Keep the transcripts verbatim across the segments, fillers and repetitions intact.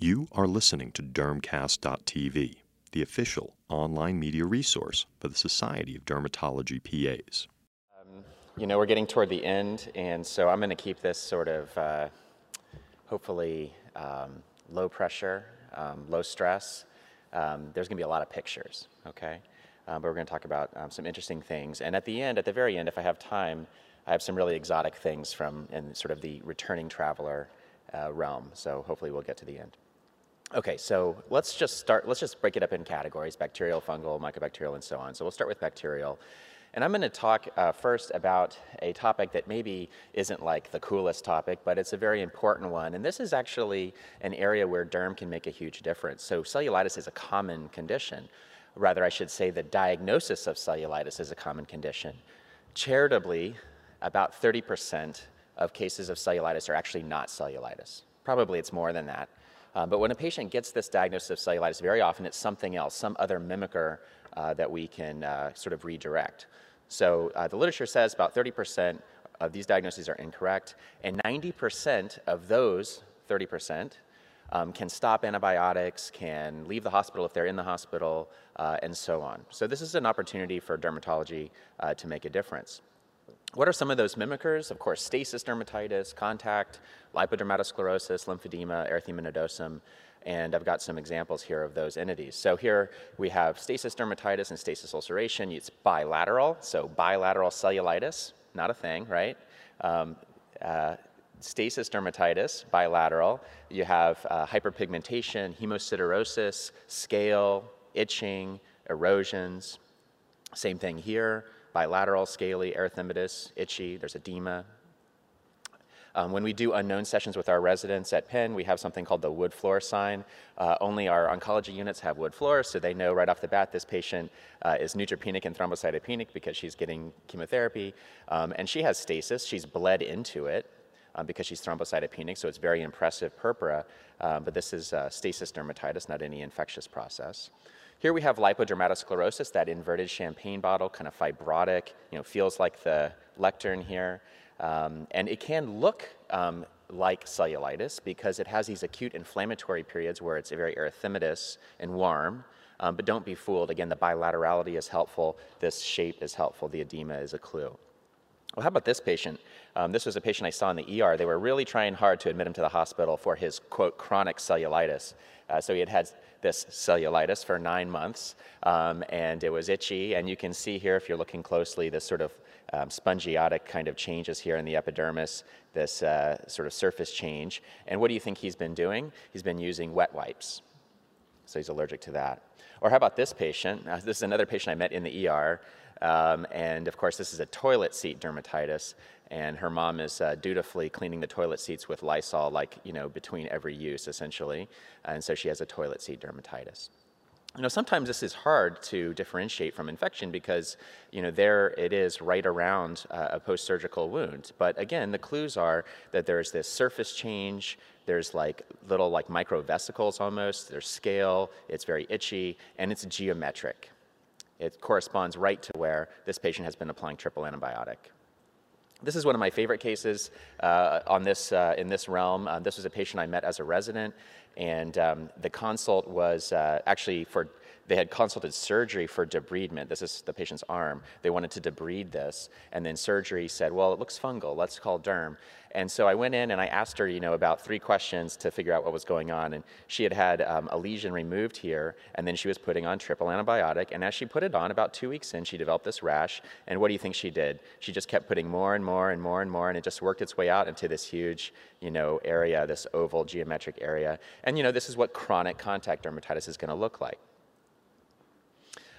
You are listening to dermcast dot t v, the official online media resource for the Society of Dermatology P As. Um, you know, we're getting toward the end, and so I'm going to keep this sort of, uh, hopefully, um, low pressure, um, low stress. Um, there's going to be a lot of pictures, okay? Um, but we're going to talk about um, some interesting things. And at the end, at the very end, if I have time, I have some really exotic things from in sort of the returning traveler uh, realm. So hopefully we'll get to the end. Okay, so let's just start, let's just break it up in categories, bacterial, fungal, mycobacterial, and so on. So we'll start with bacterial. And I'm going to talk uh, first about a topic that maybe isn't like the coolest topic, but it's a very important one. And this is actually an area where derm can make a huge difference. So cellulitis is a common condition. Rather, I should say the diagnosis of cellulitis is a common condition. Charitably, about thirty percent of cases of cellulitis are actually not cellulitis. Probably it's more than that. Uh, but when a patient gets this diagnosis of cellulitis, very often it's something else, some other mimicker uh, that we can uh, sort of redirect. So uh, the literature says about thirty percent of these diagnoses are incorrect, and ninety percent of those thirty percent um, can stop antibiotics, can leave the hospital if they're in the hospital, uh, and so on. So this is an opportunity for dermatology uh, to make a difference. What are some of those mimickers? Of course, stasis dermatitis, contact, lipodermatosclerosis, lymphedema, erythema nodosum, and I've got some examples here of those entities. So here we have stasis dermatitis and stasis ulceration. It's bilateral, so bilateral cellulitis, not a thing, right? Um, uh, stasis dermatitis, bilateral. You have uh, hyperpigmentation, hemosiderosis, scale, itching, erosions. Same thing here. Bilateral, scaly, erythematous, itchy, there's edema. Um, when we do unknown sessions with our residents at Penn, we have something called the wood floor sign. Uh, only our oncology units have wood floors, so they know right off the bat this patient uh, is neutropenic and thrombocytopenic because she's getting chemotherapy. Um, and she has stasis, she's bled into it um, because she's thrombocytopenic, so it's very impressive purpura. Um, but this is uh, stasis dermatitis, not any infectious process. Here we have lipodermatosclerosis, that inverted champagne bottle, kind of fibrotic, you know, feels like the lectern here. Um, and it can look um, like cellulitis because it has these acute inflammatory periods where it's very erythematous and warm, um, but don't be fooled. Again, the bilaterality is helpful. This shape is helpful. The edema is a clue. Well, how about this patient? Um, this was a patient I saw in the E R. They were really trying hard to admit him to the hospital for his, quote, chronic cellulitis. Uh, so he had had this cellulitis for nine months, um, and it was itchy. And you can see here, if you're looking closely, this sort of um, spongiotic kind of changes here in the epidermis, this uh, sort of surface change. And what do you think he's been doing? He's been using wet wipes. So he's allergic to that. Or how about this patient? Uh, this is another patient I met in the E R. Um, and of course, this is a toilet seat dermatitis, and her mom is uh, dutifully cleaning the toilet seats with Lysol, like, you know, between every use, essentially. And so she has a toilet seat dermatitis. You know, sometimes this is hard to differentiate from infection because, you know, there it is right around uh, a post-surgical wound. But again, the clues are that there's this surface change, there's like little like microvesicles almost, there's scale, it's very itchy, and it's geometric. It corresponds right to where this patient has been applying triple antibiotic. This is one of my favorite cases uh, on this, uh, in this realm. Uh, this was a patient I met as a resident, and um, the consult was uh, actually for, they had consulted surgery for debridement. This is the patient's arm. They wanted to debride this, and then surgery said, well, it looks fungal, let's call derm. And so I went in and I asked her, you know, about three questions to figure out what was going on, and she had had um, a lesion removed here, and then she was putting on triple antibiotic, and as she put it on, about two weeks in, she developed this rash, and what do you think she did? She just kept putting more and more and more and more, and it just worked its way out into this huge, you know, area, this oval geometric area. And, you know, this is what chronic contact dermatitis is going to look like.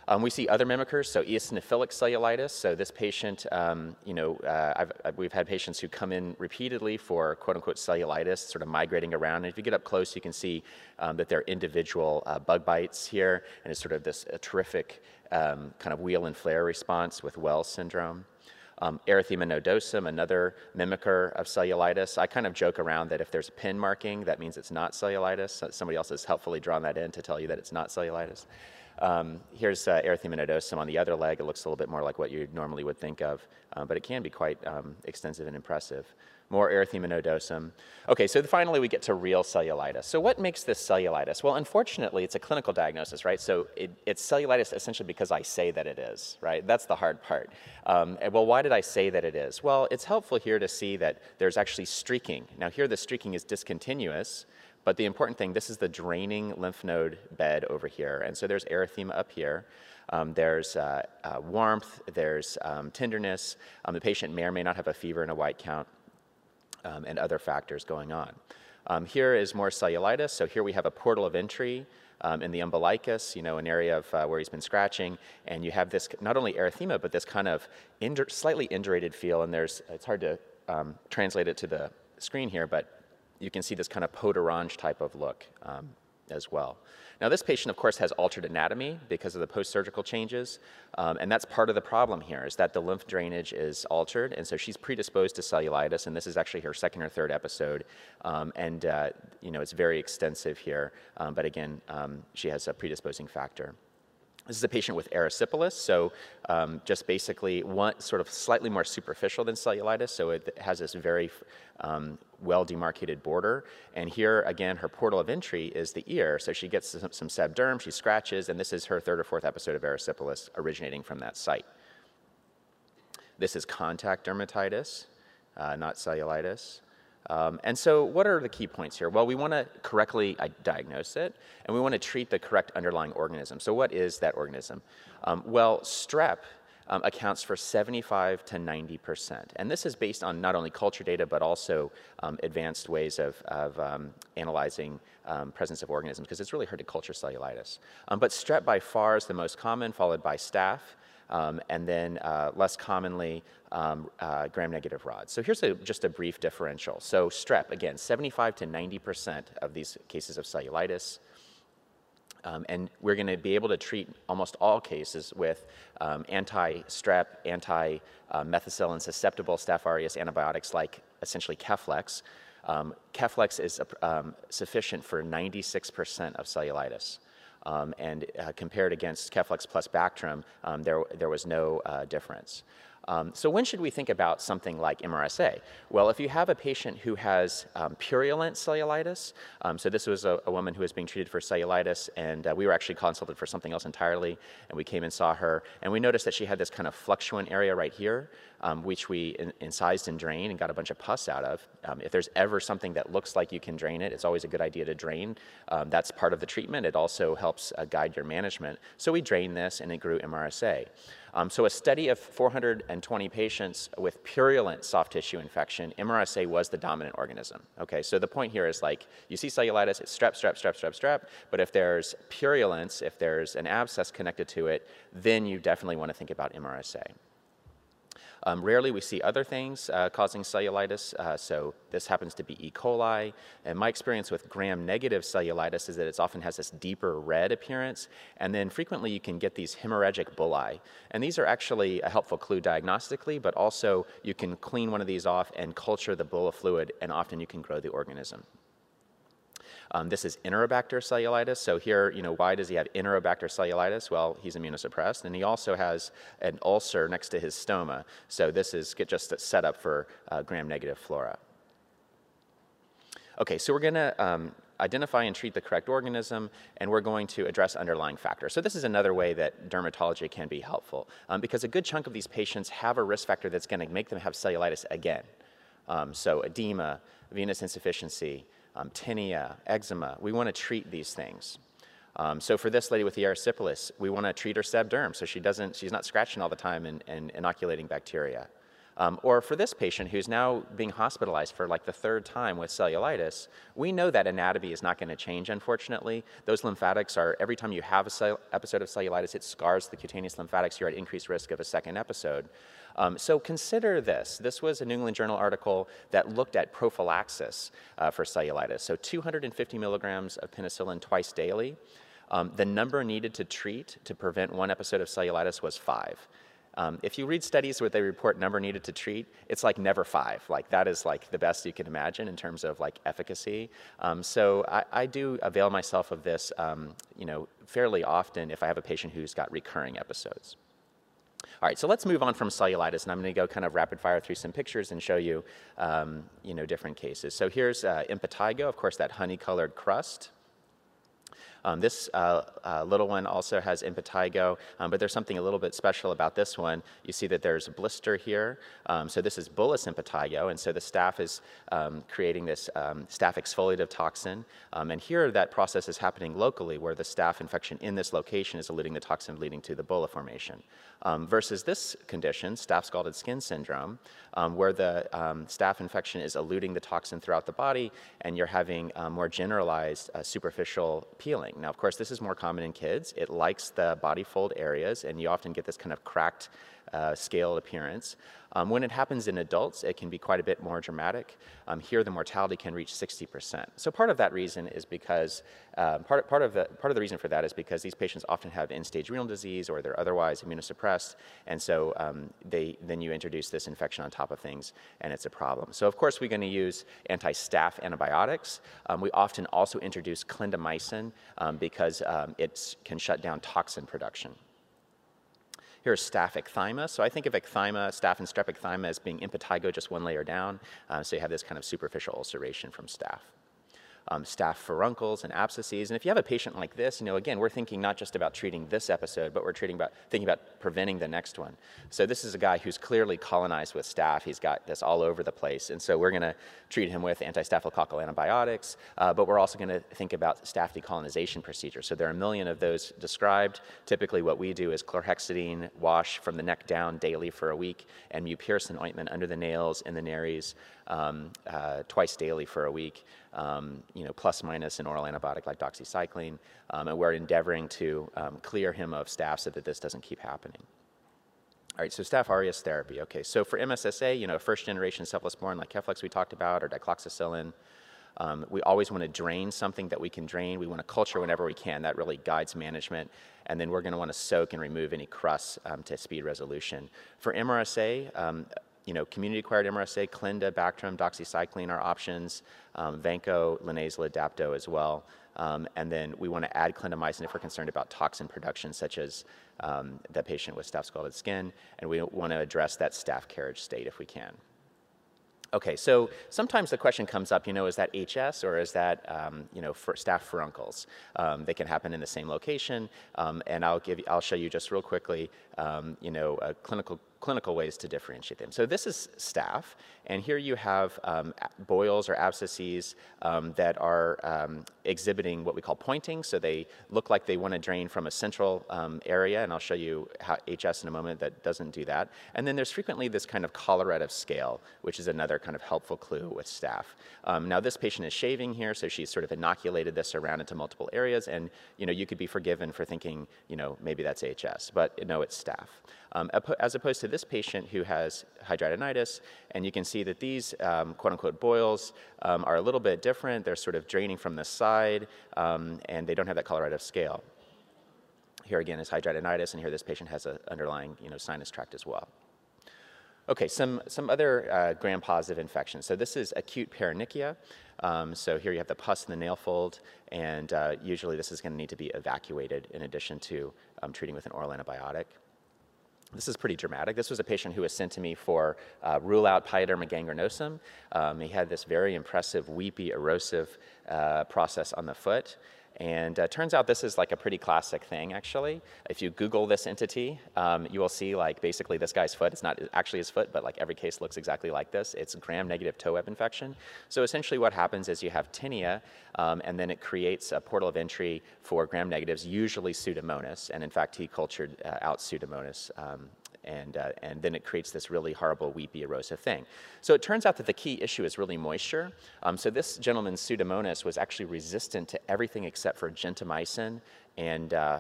Um, we see other mimickers, so eosinophilic cellulitis. So this patient, um, you know, uh, I've, I've, we've had patients who come in repeatedly for quote-unquote cellulitis, sort of migrating around. And if you get up close, you can see um, that they're individual uh, bug bites here, and it's sort of this uh, terrific um, kind of wheel and flare response with Wells syndrome. Um, erythema nodosum, another mimicker of cellulitis. I kind of joke around that if there's pin marking, that means it's not cellulitis. Somebody else has helpfully drawn that in to tell you that it's not cellulitis. Um, here's uh, erythema nodosum on the other leg. It looks a little bit more like what you normally would think of, um, but it can be quite um, extensive and impressive. more erythema nodosum. Okay, so finally we get to real cellulitis. So what makes this cellulitis? Well, unfortunately, it's a clinical diagnosis, right? So it, it's cellulitis essentially because I say that it is, right? That's the hard part. Um, and well, why did I say that it is? Well, it's helpful here to see that there's actually streaking. Now here the streaking is discontinuous, but the important thing, this is the draining lymph node bed over here. And so there's erythema up here. Um, there's uh, uh, warmth, there's um, tenderness. Um, the patient may or may not have a fever and a white count, um, and other factors going on. Um, here is more cellulitis. So here we have a portal of entry um, in the umbilicus, you know, an area of uh, where he's been scratching. And you have this, not only erythema, but this kind of indur slightly indurated feel. And there's, it's hard to um, translate it to the screen here, but you can see this kind of pot orange type of look um, as well. Now this patient, of course, has altered anatomy because of the post-surgical changes, um, and that's part of the problem here is that the lymph drainage is altered, and so she's predisposed to cellulitis, and this is actually her second or third episode, um, and uh, you know, it's very extensive here, um, but again, um, she has a predisposing factor. This is a patient with erysipelas, so um, just basically one, sort of slightly more superficial than cellulitis, so it has this very um, well-demarcated border. And here, again, her portal of entry is the ear, so she gets some, some sebderm, she scratches, and this is her third or fourth episode of erysipelas originating from that site. This is contact dermatitis, uh, not cellulitis. Um, and so what are the key points here? Well, we want to correctly diagnose it, and we want to treat the correct underlying organism. So what is that organism? Um, well, strep um, accounts for seventy-five to ninety percent. And this is based on not only culture data, but also um, advanced ways of, of um, analyzing um, presence of organisms, because it's really hard to culture cellulitis. Um, but strep by far is the most common, followed by staph. Um, and then uh, less commonly, um, uh, gram-negative rods. So here's a, just a brief differential. So strep, again, seventy-five to ninety percent of these cases of cellulitis. Um, and we're going to be able to treat almost all cases with um, anti-strep, anti-methicillin susceptible Staph aureus antibiotics like essentially Keflex. Um, Keflex is um, sufficient for ninety-six percent of cellulitis. Um, and uh, compared against Keflex plus Bactrim, um, there, there was no uh, difference. Um, so when should we think about something like M R S A? Well, if you have a patient who has um, purulent cellulitis, um, so this was a, a woman who was being treated for cellulitis, and uh, we were actually consulted for something else entirely, and we came and saw her, and we noticed that she had this kind of fluctuant area right here, um, which we in, incised and drained and got a bunch of pus out of. Um, if there's ever something that looks like you can drain it, it's always a good idea to drain. Um, that's part of the treatment. It also helps uh, guide your management. So we drained this, and it grew M R S A. Um, so a study of four hundred twenty patients with purulent soft tissue infection, M R S A was the dominant organism. Okay, so the point here is like, you see cellulitis, it's strep, strep, strep, strep, strep, but if there's purulence, if there's an abscess connected to it, then you definitely want to think about M R S A. Um, rarely we see other things uh, causing cellulitis, uh, so this happens to be E. coli. And my experience with gram-negative cellulitis is that it often has this deeper red appearance, and then frequently you can get these hemorrhagic bulli. And these are actually a helpful clue diagnostically, but also you can clean one of these off and culture the bulla fluid, and often you can grow the organism. Um, this is Enterobacter cellulitis. So here, you know, why does he have Enterobacter cellulitis? Well, he's immunosuppressed, and he also has an ulcer next to his stoma. So this is just a setup for uh, gram-negative flora. Okay, so we're going to um, identify and treat the correct organism, and we're going to address underlying factors. So this is another way that dermatology can be helpful, um, because a good chunk of these patients have a risk factor that's going to make them have cellulitis again. Um, so edema, venous insufficiency, Um, tinea, eczema. We want to treat these things. Um, so for this lady with the erysipelas, we want to treat her sebderm so she doesn't, she's not scratching all the time and, and inoculating bacteria. Um, or for this patient who's now being hospitalized for like the third time with cellulitis, we know that anatomy is not going to change, unfortunately. Those lymphatics are, every time you have an episode of cellulitis, it scars the cutaneous lymphatics. You're at increased risk of a second episode. Um, so consider this. This was a New England Journal article that looked at prophylaxis uh, for cellulitis. So two hundred fifty milligrams of penicillin twice daily. Um, the number needed to treat to prevent one episode of cellulitis was five. Um, if you read studies where they report number needed to treat, it's like never five. Like that is like the best you can imagine in terms of like efficacy. Um, so I, I do avail myself of this, um, you know, fairly often if I have a patient who's got recurring episodes. All right, so let's move on from cellulitis, and I'm going to go kind of rapid fire through some pictures and show you, um, you know, different cases. So here's uh, impetigo, of course, that honey-colored crust. Um, this uh, uh, little one also has impetigo, um, but there's something a little bit special about this one. You see that there's a blister here. Um, so this is bullous impetigo, and so the staph is um, creating this um, staph exfoliative toxin. Um, and here that process is happening locally, where the staph infection in this location is eluting the toxin, leading to the bulla formation. Um, versus this condition, staph scalded skin syndrome, um, where the um, staph infection is eluting the toxin throughout the body, and you're having uh, more generalized uh, superficial peeling. Now, of course, this is more common in kids. It likes the body fold areas, and you often get this kind of cracked, uh, scaled appearance. Um, when it happens in adults, it can be quite a bit more dramatic. Um, here, the mortality can reach sixty percent. So part of that reason is because, um, part, part, of the, part of the reason for that is because these patients often have end-stage renal disease, or they're otherwise immunosuppressed, and so um, they, then you introduce this infection on top of things, and it's a problem. So of course, we're gonna use anti-staph antibiotics. Um, we often also introduce clindamycin um, because um, it can shut down toxin production. Here's staph ecthyma. So I think of ecthyma, staph and strep ecthyma as being impetigo just one layer down. Uh, so you have this kind of superficial ulceration from staph. Um, staph furuncles and abscesses. And if you have a patient like this, you know, again, we're thinking not just about treating this episode, but we're treating about, thinking about preventing the next one. So this is a guy who's clearly colonized with staph. He's got this all over the place. And so we're going to treat him with anti-staphylococcal antibiotics, uh, but we're also going to think about staph decolonization procedures. So there are a million of those described. Typically what we do is chlorhexidine wash from the neck down daily for a week, and mupirocin ointment under the nails, in the nares, um, uh, twice daily for a week. Um, you know, plus minus an oral antibiotic like doxycycline, um, and we're endeavoring to um, clear him of staph so that this doesn't keep happening. All right, so staph aureus therapy. Okay, so for M S S A, you know, first-generation cephalosporin like Keflex we talked about, or dicloxacillin. Um, we always want to drain something that we can drain. We want to culture whenever we can. That really guides management. And then we're going to want to soak and remove any crusts um, to speed resolution. For M R S A, um, You know, community-acquired M R S A, Clinda, Bactrim, doxycycline are options, um, Vanco, linazolid, Dapto as well. Um, and then we want to add clindamycin if we're concerned about toxin production, such as um, the patient with staph scalded skin. And we want to address that staph carriage state if we can. Okay, so sometimes the question comes up, you know, is that H S or is that, um, you know, for staph furuncles? Um, they can happen in the same location, um, and I'll give, I'll show you just real quickly, um, you know, a clinical clinical ways to differentiate them. So this is staph, and here you have um, boils or abscesses um, that are um, exhibiting what we call pointing. So they look like they want to drain from a central um, area, and I'll show you how H S in a moment that doesn't do that. And then there's frequently this kind of colorative scale, which is another kind of helpful clue with staph. Um, now this patient is shaving here, so she's sort of inoculated this around into multiple areas, and you know, you could be forgiven for thinking, you know, maybe that's H S, but no, it's staph. Um, as opposed to this patient who has hidradenitis, and you can see that these um, quote-unquote boils um, are a little bit different. They're sort of draining from the side, um, and they don't have that colorative scale. Here again is hidradenitis, and here this patient has an underlying, you know, sinus tract as well. Okay, some, some other uh, gram-positive infections. So this is acute paronychia. Um, so here you have the pus in the nail fold, and uh, usually this is going to need to be evacuated in addition to um, treating with an oral antibiotic. This is pretty dramatic. This was a patient who was sent to me for uh, rule out pyoderma gangrenosum. Um, he had this very impressive weepy erosive uh, process on the foot. And uh, turns out this is like a pretty classic thing, actually. If you Google this entity, um, you will see like basically this guy's foot. It's not actually his foot, but like every case looks exactly like this. It's gram-negative toe web infection. So essentially what happens is you have tinea, um, and then it creates a portal of entry for gram-negatives, usually Pseudomonas. And in fact, he cultured uh, out Pseudomonas. Um, And, uh, and then it creates this really horrible, weepy, erosive thing. So it turns out that the key issue is really moisture. Um, so this gentleman's Pseudomonas was actually resistant to everything except for gentamicin and uh,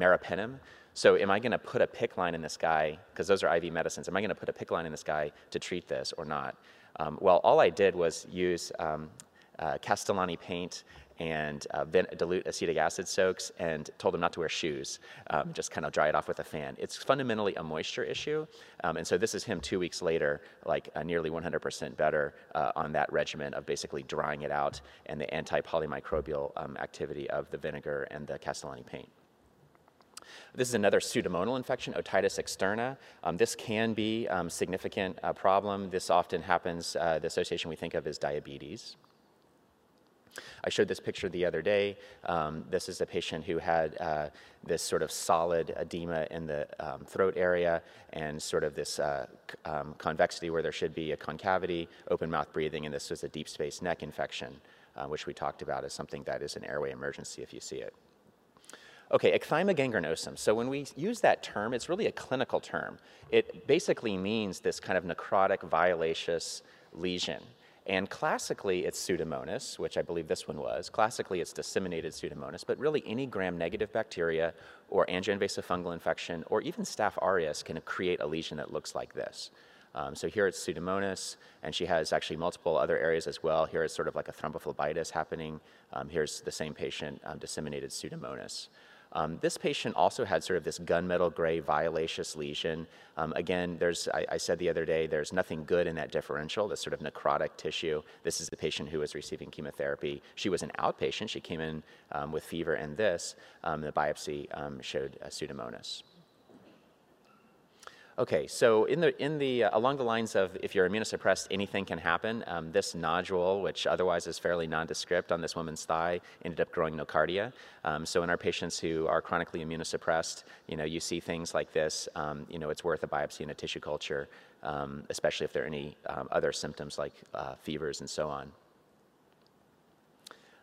meropenem. So am I going to put a PICC line in this guy, because those are I V medicines, am I going to put a PICC line in this guy to treat this or not? Um, well, all I did was use um, uh, Castellani paint and uh, dilute acetic acid soaks, and told him not to wear shoes, um, just kind of dry it off with a fan. It's fundamentally a moisture issue, um, and so this is him two weeks later, like uh, nearly one hundred percent better uh, on that regimen of basically drying it out and the anti-polymicrobial um, activity of the vinegar and the Castellani paint. This is another pseudomonal infection, otitis externa. Um, this can be a um, significant uh, problem. This often happens, uh, the association we think of is diabetes. I showed this picture the other day. Um, this is a patient who had uh, this sort of solid edema in the um, throat area and sort of this uh, um, convexity where there should be a concavity, open mouth breathing, and this was a deep space neck infection, uh, which we talked about as something that is an airway emergency if you see it. Okay, ecthyma gangrenosum. So when we use that term, it's really a clinical term. It basically means this kind of necrotic, violaceous lesion. And classically, it's Pseudomonas, which I believe this one was. Classically, it's disseminated Pseudomonas, but really any gram-negative bacteria or angioinvasive fungal infection or even Staph aureus can create a lesion that looks like this. Um, so here it's Pseudomonas, and she has actually multiple other areas as well. Here is sort of like a thrombophlebitis happening. Um, here's the same patient, um, disseminated Pseudomonas. Um, this patient also had sort of this gunmetal gray violaceous lesion. Um, again, there's, I, I said the other day, there's nothing good in that differential, this sort of necrotic tissue. This is the patient who was receiving chemotherapy. She was an outpatient. She came in um, with fever and this. Um, the biopsy um, showed uh, Pseudomonas. Okay, so in the, in the, uh, along the lines of if you're immunosuppressed, anything can happen. Um, this nodule, which otherwise is fairly nondescript on this woman's thigh, ended up growing nocardia. Um, so in our patients who are chronically immunosuppressed, you know, you see things like this. Um, you know, it's worth a biopsy and a tissue culture, um, especially if there are any um, other symptoms like uh, fevers and so on.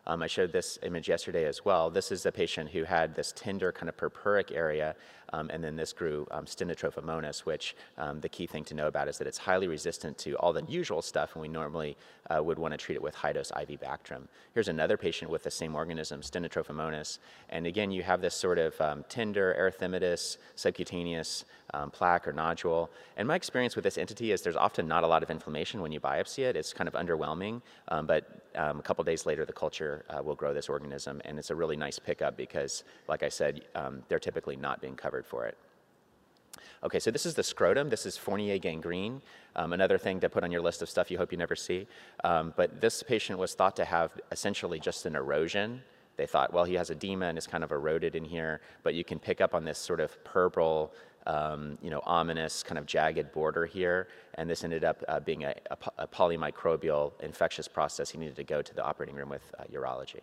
Um, I showed this image yesterday as well. This is a patient who had this tender kind of purpuric area, um, and then this grew um, Stenotrophomonas, which um, the key thing to know about is that it's highly resistant to all the usual stuff, and we normally uh, would want to treat it with high-dose I V Bactrim. Here's another patient with the same organism, Stenotrophomonas, and again, you have this sort of um, tender, erythematous, subcutaneous um, plaque or nodule, and my experience with this entity is there's often not a lot of inflammation when you biopsy it. It's kind of underwhelming, um, but um, a couple days later, the culture Uh, will grow this organism, and it's a really nice pickup because, like I said, um, they're typically not being covered for it. Okay, so this is the scrotum. This is Fournier gangrene, um, another thing to put on your list of stuff you hope you never see. Um, but this patient was thought to have essentially just an erosion. They thought, well, he has edema and is kind of eroded in here, but you can pick up on this sort of purple, Um, you know, ominous kind of jagged border here, and this ended up uh, being a, a, a polymicrobial infectious process. He needed to go to the operating room with uh, urology.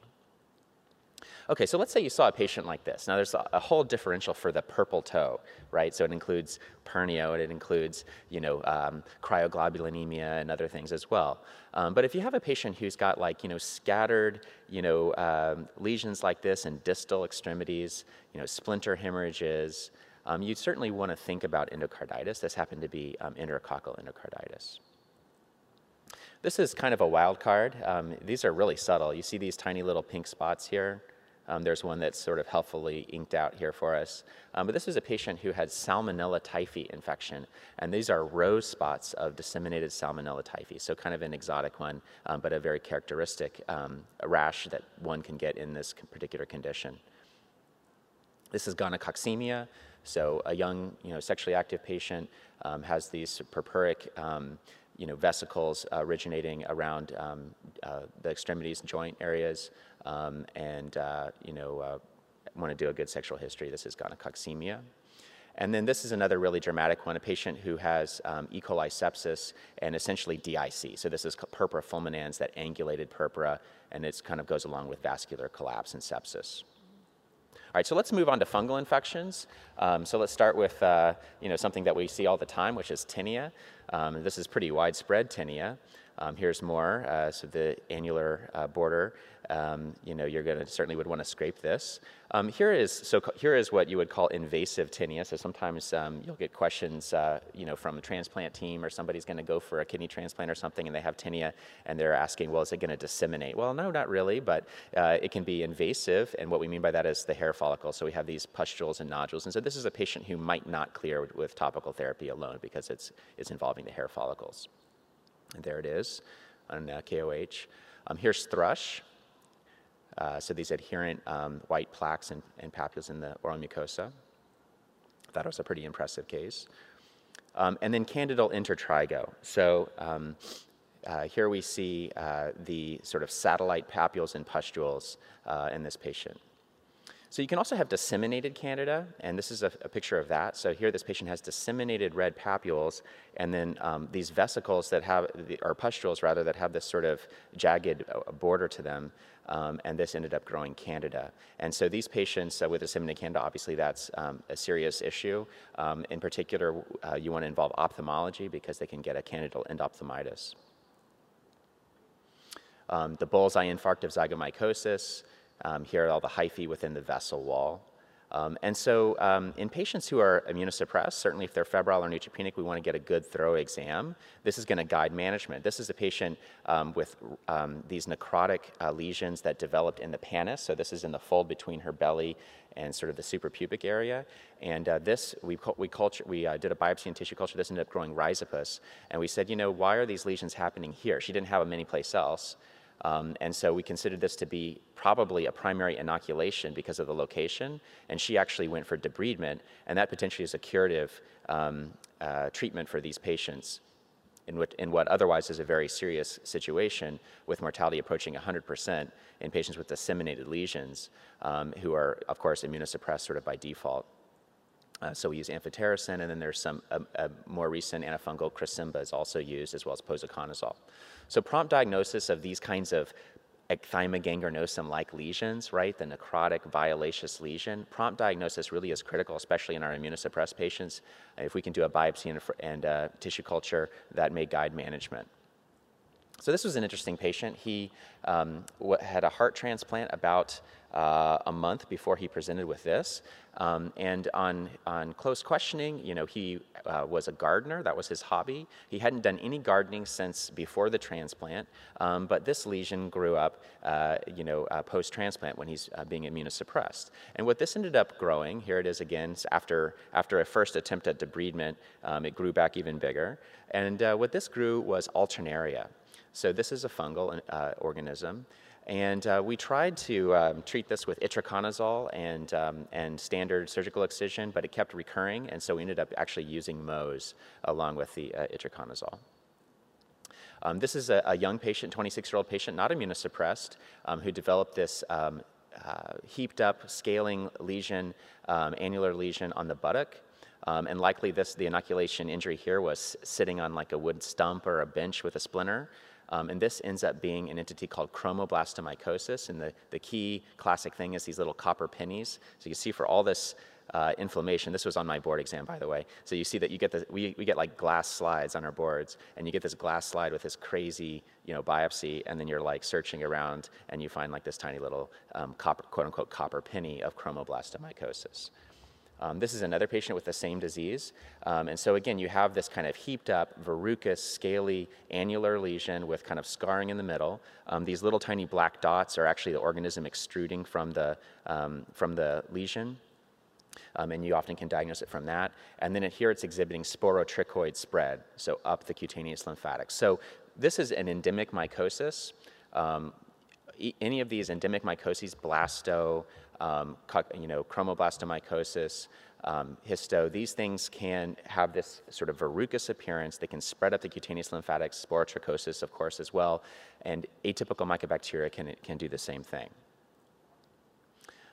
Okay, so let's say you saw a patient like this. Now there's a, a whole differential for the purple toe, right? So it includes pernio, and it includes, you know, um, cryoglobulinemia and other things as well. Um, but if you have a patient who's got like, you know, scattered, you know, um, lesions like this in distal extremities, you know, splinter hemorrhages, Um, you'd certainly want to think about endocarditis. This happened to be um, enterococcal endocarditis. This is kind of a wild card. Um, these are really subtle. You see these tiny little pink spots here. Um, there's one that's sort of helpfully inked out here for us. Um, but this is a patient who had Salmonella typhi infection, and these are rose spots of disseminated Salmonella typhi, so kind of an exotic one, um, but a very characteristic um, rash that one can get in this particular condition. This is gonococcemia. So a young, you know, sexually active patient um, has these purpuric, um, you know, vesicles uh, originating around um, uh, the extremities and joint areas, um, and, uh, you know, uh, want to do a good sexual history. This is gonococcemia. And then this is another really dramatic one, a patient who has um, E. coli sepsis and essentially D I C. So this is purpura fulminans, that angulated purpura, and it kind of goes along with vascular collapse and sepsis. All right, so let's move on to fungal infections. Um, so let's start with uh, you know, something that we see all the time, which is tinea. Um, this is pretty widespread tinea. Um, here's more, uh, so the annular uh, border. Um, you know, you're gonna certainly would want to scrape this. Um, here is so here is what you would call invasive tinea. So sometimes um, you'll get questions, uh, you know, from a transplant team, or somebody's going to go for a kidney transplant or something, and they have tinea, and they're asking, well, is it going to disseminate? Well, no, not really, but uh, it can be invasive, and what we mean by that is the hair follicle. So we have these pustules and nodules, and so this is a patient who might not clear with, with topical therapy alone because it's it's involving the hair follicles. And there it is on uh, K O H. Um, here's thrush. Uh, so these adherent um, white plaques and, and papules in the oral mucosa. That was a pretty impressive case. Um, and then candidal intertrigo. So um, uh, here we see uh, the sort of satellite papules and pustules uh, in this patient. So you can also have disseminated candida, and this is a, a picture of that. So here this patient has disseminated red papules, and then um, these vesicles that have, or pustules rather, that have this sort of jagged border to them, um, and this ended up growing candida. And so these patients uh, with disseminated candida, obviously that's um, a serious issue. Um, in particular, uh, you want to involve ophthalmology because they can get a candidal endophthalmitis. Um, the bullseye infarct of zygomycosis. Um, here are all the hyphae within the vessel wall. Um, and so um, in patients who are immunosuppressed, certainly if they're febrile or neutropenic, we want to get a good thorough exam. This is going to guide management. This is a patient um, with um, these necrotic uh, lesions that developed in the panis. So this is in the fold between her belly and sort of the suprapubic area. And uh, this, we, we, culture, we uh, did a biopsy in tissue culture. This ended up growing rhizopus. And we said, you know, why are these lesions happening here? She didn't have them anyplace else. Um, and so we considered this to be probably a primary inoculation because of the location, and she actually went for debridement, and that potentially is a curative um, uh, treatment for these patients in what, in what otherwise is a very serious situation with mortality approaching one hundred percent in patients with disseminated lesions um, who are, of course, immunosuppressed sort of by default. Uh, so we use amphotericin, and then there's some a, a more recent antifungal, Cresemba, is also used, as well as posaconazole. So prompt diagnosis of these kinds of ecthymogangernosum-like lesions, right, the necrotic violaceous lesion, prompt diagnosis really is critical, especially in our immunosuppressed patients. If we can do a biopsy and, and uh, tissue culture, that may guide management. So this was an interesting patient. He um, had a heart transplant about uh, a month before he presented with this. Um, and on, on close questioning, you know, he uh, was a gardener. That was his hobby. He hadn't done any gardening since before the transplant, um, but this lesion grew up, uh, you know, uh, post-transplant when he's uh, being immunosuppressed. And what this ended up growing, here it is again, after, after a first attempt at debridement, um, it grew back even bigger. And uh, what this grew was alternaria. So this is a fungal uh, organism, and uh, we tried to um, treat this with itraconazole and, um, and standard surgical excision, but it kept recurring, and so we ended up actually using M O S along with the uh, itraconazole. Um, this is a, a young patient, twenty-six-year-old patient, not immunosuppressed, um, who developed this um, uh, heaped up scaling lesion, um, annular lesion on the buttock. Um, and likely this, the inoculation injury here was sitting on like a wood stump or a bench with a splinter. Um, and this ends up being an entity called chromoblastomycosis. And the, the key classic thing is these little copper pennies. So you see for all this uh, inflammation, this was on my board exam, by the way. So you see that you get the, we, we get like glass slides on our boards, and you get this glass slide with this crazy, you know, biopsy, and then you're like searching around and you find like this tiny little um, copper, quote unquote, copper penny of chromoblastomycosis. Um, this is another patient with the same disease. Um, and so again, you have this kind of heaped up, verrucous, scaly, annular lesion with kind of scarring in the middle. Um, these little tiny black dots are actually the organism extruding from the, um, from the lesion. Um, and you often can diagnose it from that. And then here it's exhibiting sporotrichoid spread, so up the cutaneous lymphatics. So this is an endemic mycosis. Um, e any of these endemic mycoses, blasto, Um, you know, chromoblastomycosis, um, histo, these things can have this sort of verrucous appearance. They can spread up the cutaneous lymphatics, sporotrichosis, of course, as well, and atypical mycobacteria can, can do the same thing.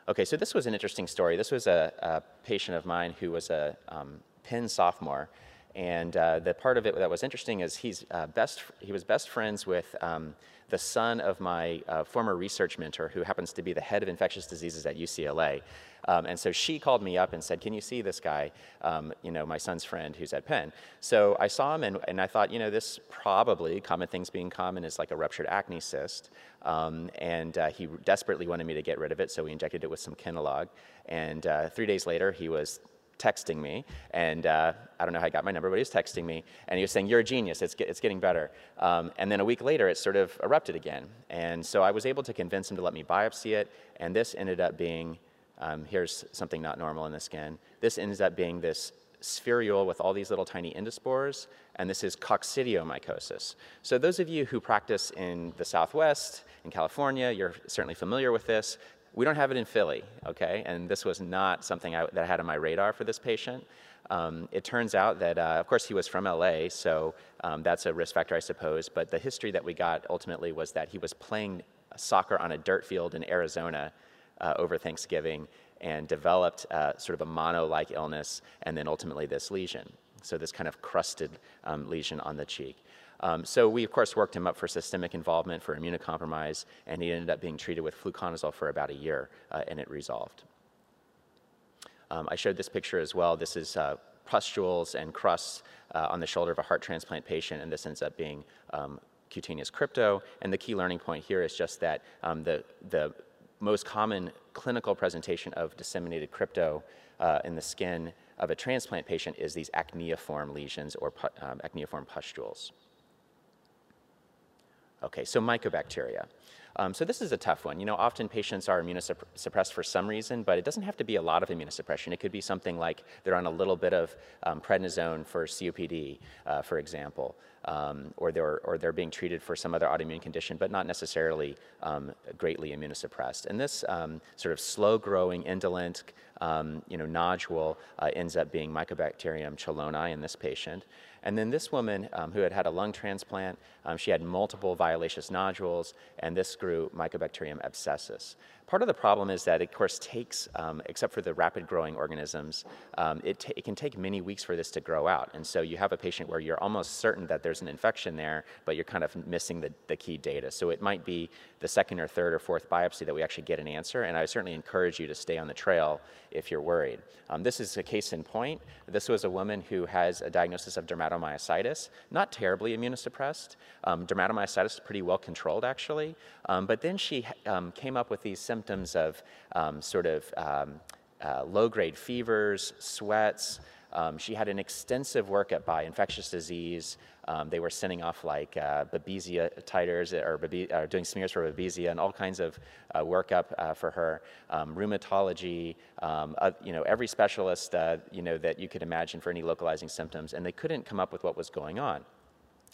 Okay, so this was an interesting story. This was a, a patient of mine who was a um, Penn sophomore, and uh, the part of it that was interesting is he's uh, best, he was best friends with um, the son of my uh, former research mentor, who happens to be the head of infectious diseases at U C L A. Um, and so she called me up and said, can you see this guy, um, you know, my son's friend who's at Penn? So I saw him, and, and I thought, you know, this probably, common things being common, is like a ruptured acne cyst. Um, and uh, he desperately wanted me to get rid of it, so we injected it with some Kenalog. And uh, three days later, he was texting me, and uh, I don't know how I got my number, but he was texting me, and he was saying, you're a genius, it's, get, it's getting better. Um, and then a week later, it sort of erupted again. And so I was able to convince him to let me biopsy it, and this ended up being, um, here's something not normal in the skin, this ends up being this spherule with all these little tiny endospores, and this is coccidiomycosis. So those of you who practice in the Southwest, in California, you're certainly familiar with this. We don't have it in Philly, okay? And this was not something I, that I had on my radar for this patient. Um, it turns out that, uh, of course, he was from L A, so um, that's a risk factor, I suppose, but the history that we got ultimately was that he was playing soccer on a dirt field in Arizona uh, over Thanksgiving, and developed uh, sort of a mono-like illness and then ultimately this lesion. So this kind of crusted um, lesion on the cheek. Um, so we, of course, worked him up for systemic involvement, for immunocompromise, and he ended up being treated with fluconazole for about a year, uh, and it resolved. Um, I showed this picture as well. This is uh, pustules and crusts uh, on the shoulder of a heart transplant patient, and this ends up being um, cutaneous crypto. And the key learning point here is just that um, the, the most common clinical presentation of disseminated crypto uh, in the skin of a transplant patient is these acneiform lesions or um, acneiform pustules. Okay, so mycobacteria. Um, so this is a tough one. You know, often patients are immunosuppressed for some reason, but it doesn't have to be a lot of immunosuppression. It could be something like they're on a little bit of um, prednisone for C O P D, uh, for example, um, or, they're, or they're being treated for some other autoimmune condition, but not necessarily um, greatly immunosuppressed. And this um, sort of slow-growing, indolent, um, you know, nodule uh, ends up being Mycobacterium chelonae in this patient. And then this woman um, who had had a lung transplant, um, she had multiple violaceous nodules, and this grew Mycobacterium abscessus. Part of the problem is that it, of course, takes, um, except for the rapid-growing organisms, um, it, it can take many weeks for this to grow out. And so you have a patient where you're almost certain that there's an infection there, but you're kind of missing the, the key data. So it might be the second or third or fourth biopsy that we actually get an answer, and I certainly encourage you to stay on the trail if you're worried. Um, this is a case in point. This was a woman who has a diagnosis of dermatomyositis. dermatomyositis, not terribly immunosuppressed. Um, dermatomyositis is pretty well controlled, actually. Um, but then she um, came up with these symptoms of um, sort of um, uh, low-grade fevers, sweats. Um, she had an extensive workup by infectious disease. Um, they were sending off like uh, Babesia titers or, babe or doing smears for Babesia and all kinds of uh, workup uh, for her. Um, rheumatology, um, uh, you know, every specialist, uh, you know, that you could imagine for any localizing symptoms, and they couldn't come up with what was going on.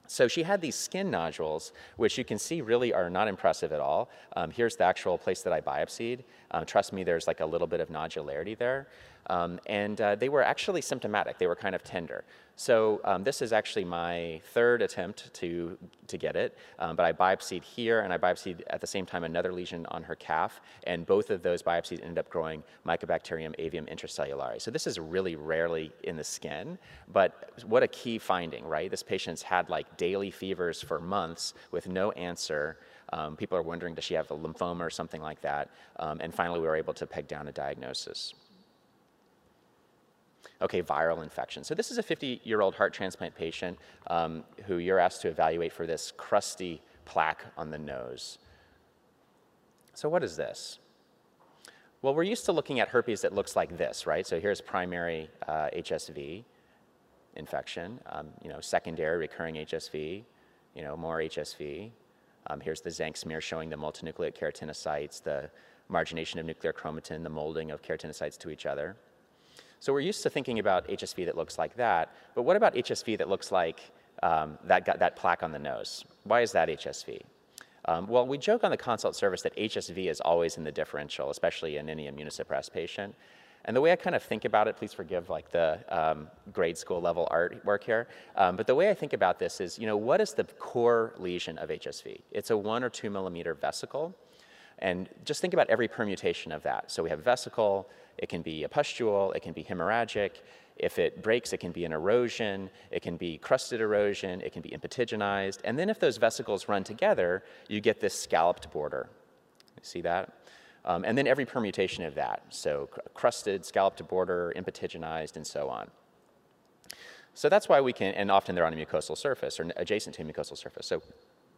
So she had these skin nodules, which you can see really are not impressive at all. Um, here's the actual place that I biopsied. Um, trust me, there's like a little bit of nodularity there. Um, and uh, they were actually symptomatic. They were kind of tender. So um, this is actually my third attempt to, to get it. Um, but I biopsied here, and I biopsied at the same time another lesion on her calf. And both of those biopsies ended up growing Mycobacterium avium intracellulare. So this is really rarely in the skin. But what a key finding, right? This patient's had like daily fevers for months with no answer. Um, people are wondering, does she have a lymphoma or something like that? Um, and finally, we were able to peg down a diagnosis. Okay, viral infection. So this is a fifty-year-old heart transplant patient um, who you're asked to evaluate for this crusty plaque on the nose. So what is this? Well, we're used to looking at herpes that looks like this, right? So here's primary uh, H S V infection, um, you know, secondary recurring H S V, you know, more H S V. Um, here's the Zank smear showing the multinucleate keratinocytes, the margination of nuclear chromatin, the molding of keratinocytes to each other. So we're used to thinking about H S V that looks like that, but what about H S V that looks like um, that, got that plaque on the nose? Why is that H S V? Um, well, we joke on the consult service that H S V is always in the differential, especially in any immunosuppressed patient. And the way I kind of think about it, please forgive like the um, grade school level artwork here, um, but the way I think about this is, you know, what is the core lesion of H S V? It's a one or two millimeter vesicle. And just think about every permutation of that. So we have vesicle, it can be a pustule, it can be hemorrhagic. If it breaks, it can be an erosion, it can be crusted erosion, it can be impetiginized. And then if those vesicles run together, you get this scalloped border. You see that? Um, and then every permutation of that. So crusted, scalloped border, impetiginized, and so on. So that's why we can, and often they're on a mucosal surface or adjacent to a mucosal surface. So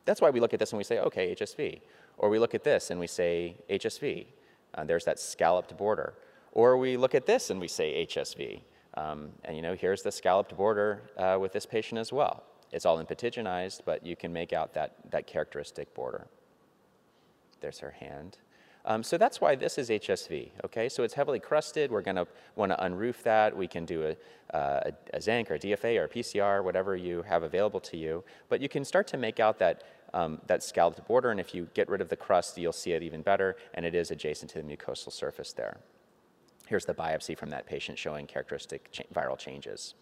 that's why we look at this and we say, okay, H S V. Or we look at this and we say H S V. Uh, there's that scalloped border. Or we look at this and we say H S V. Um, and you know, here's the scalloped border uh, with this patient as well. It's all impetiginized, but you can make out that, that characteristic border. There's her hand. Um, so that's why this is H S V, okay? So it's heavily crusted. We're gonna wanna unroof that. We can do a, a, a Zank or a D F A or a P C R, whatever you have available to you. But you can start to make out that, um, that scalloped border, and if you get rid of the crust, you'll see it even better, and it is adjacent to the mucosal surface there. Here's the biopsy from that patient showing characteristic cha- viral changes.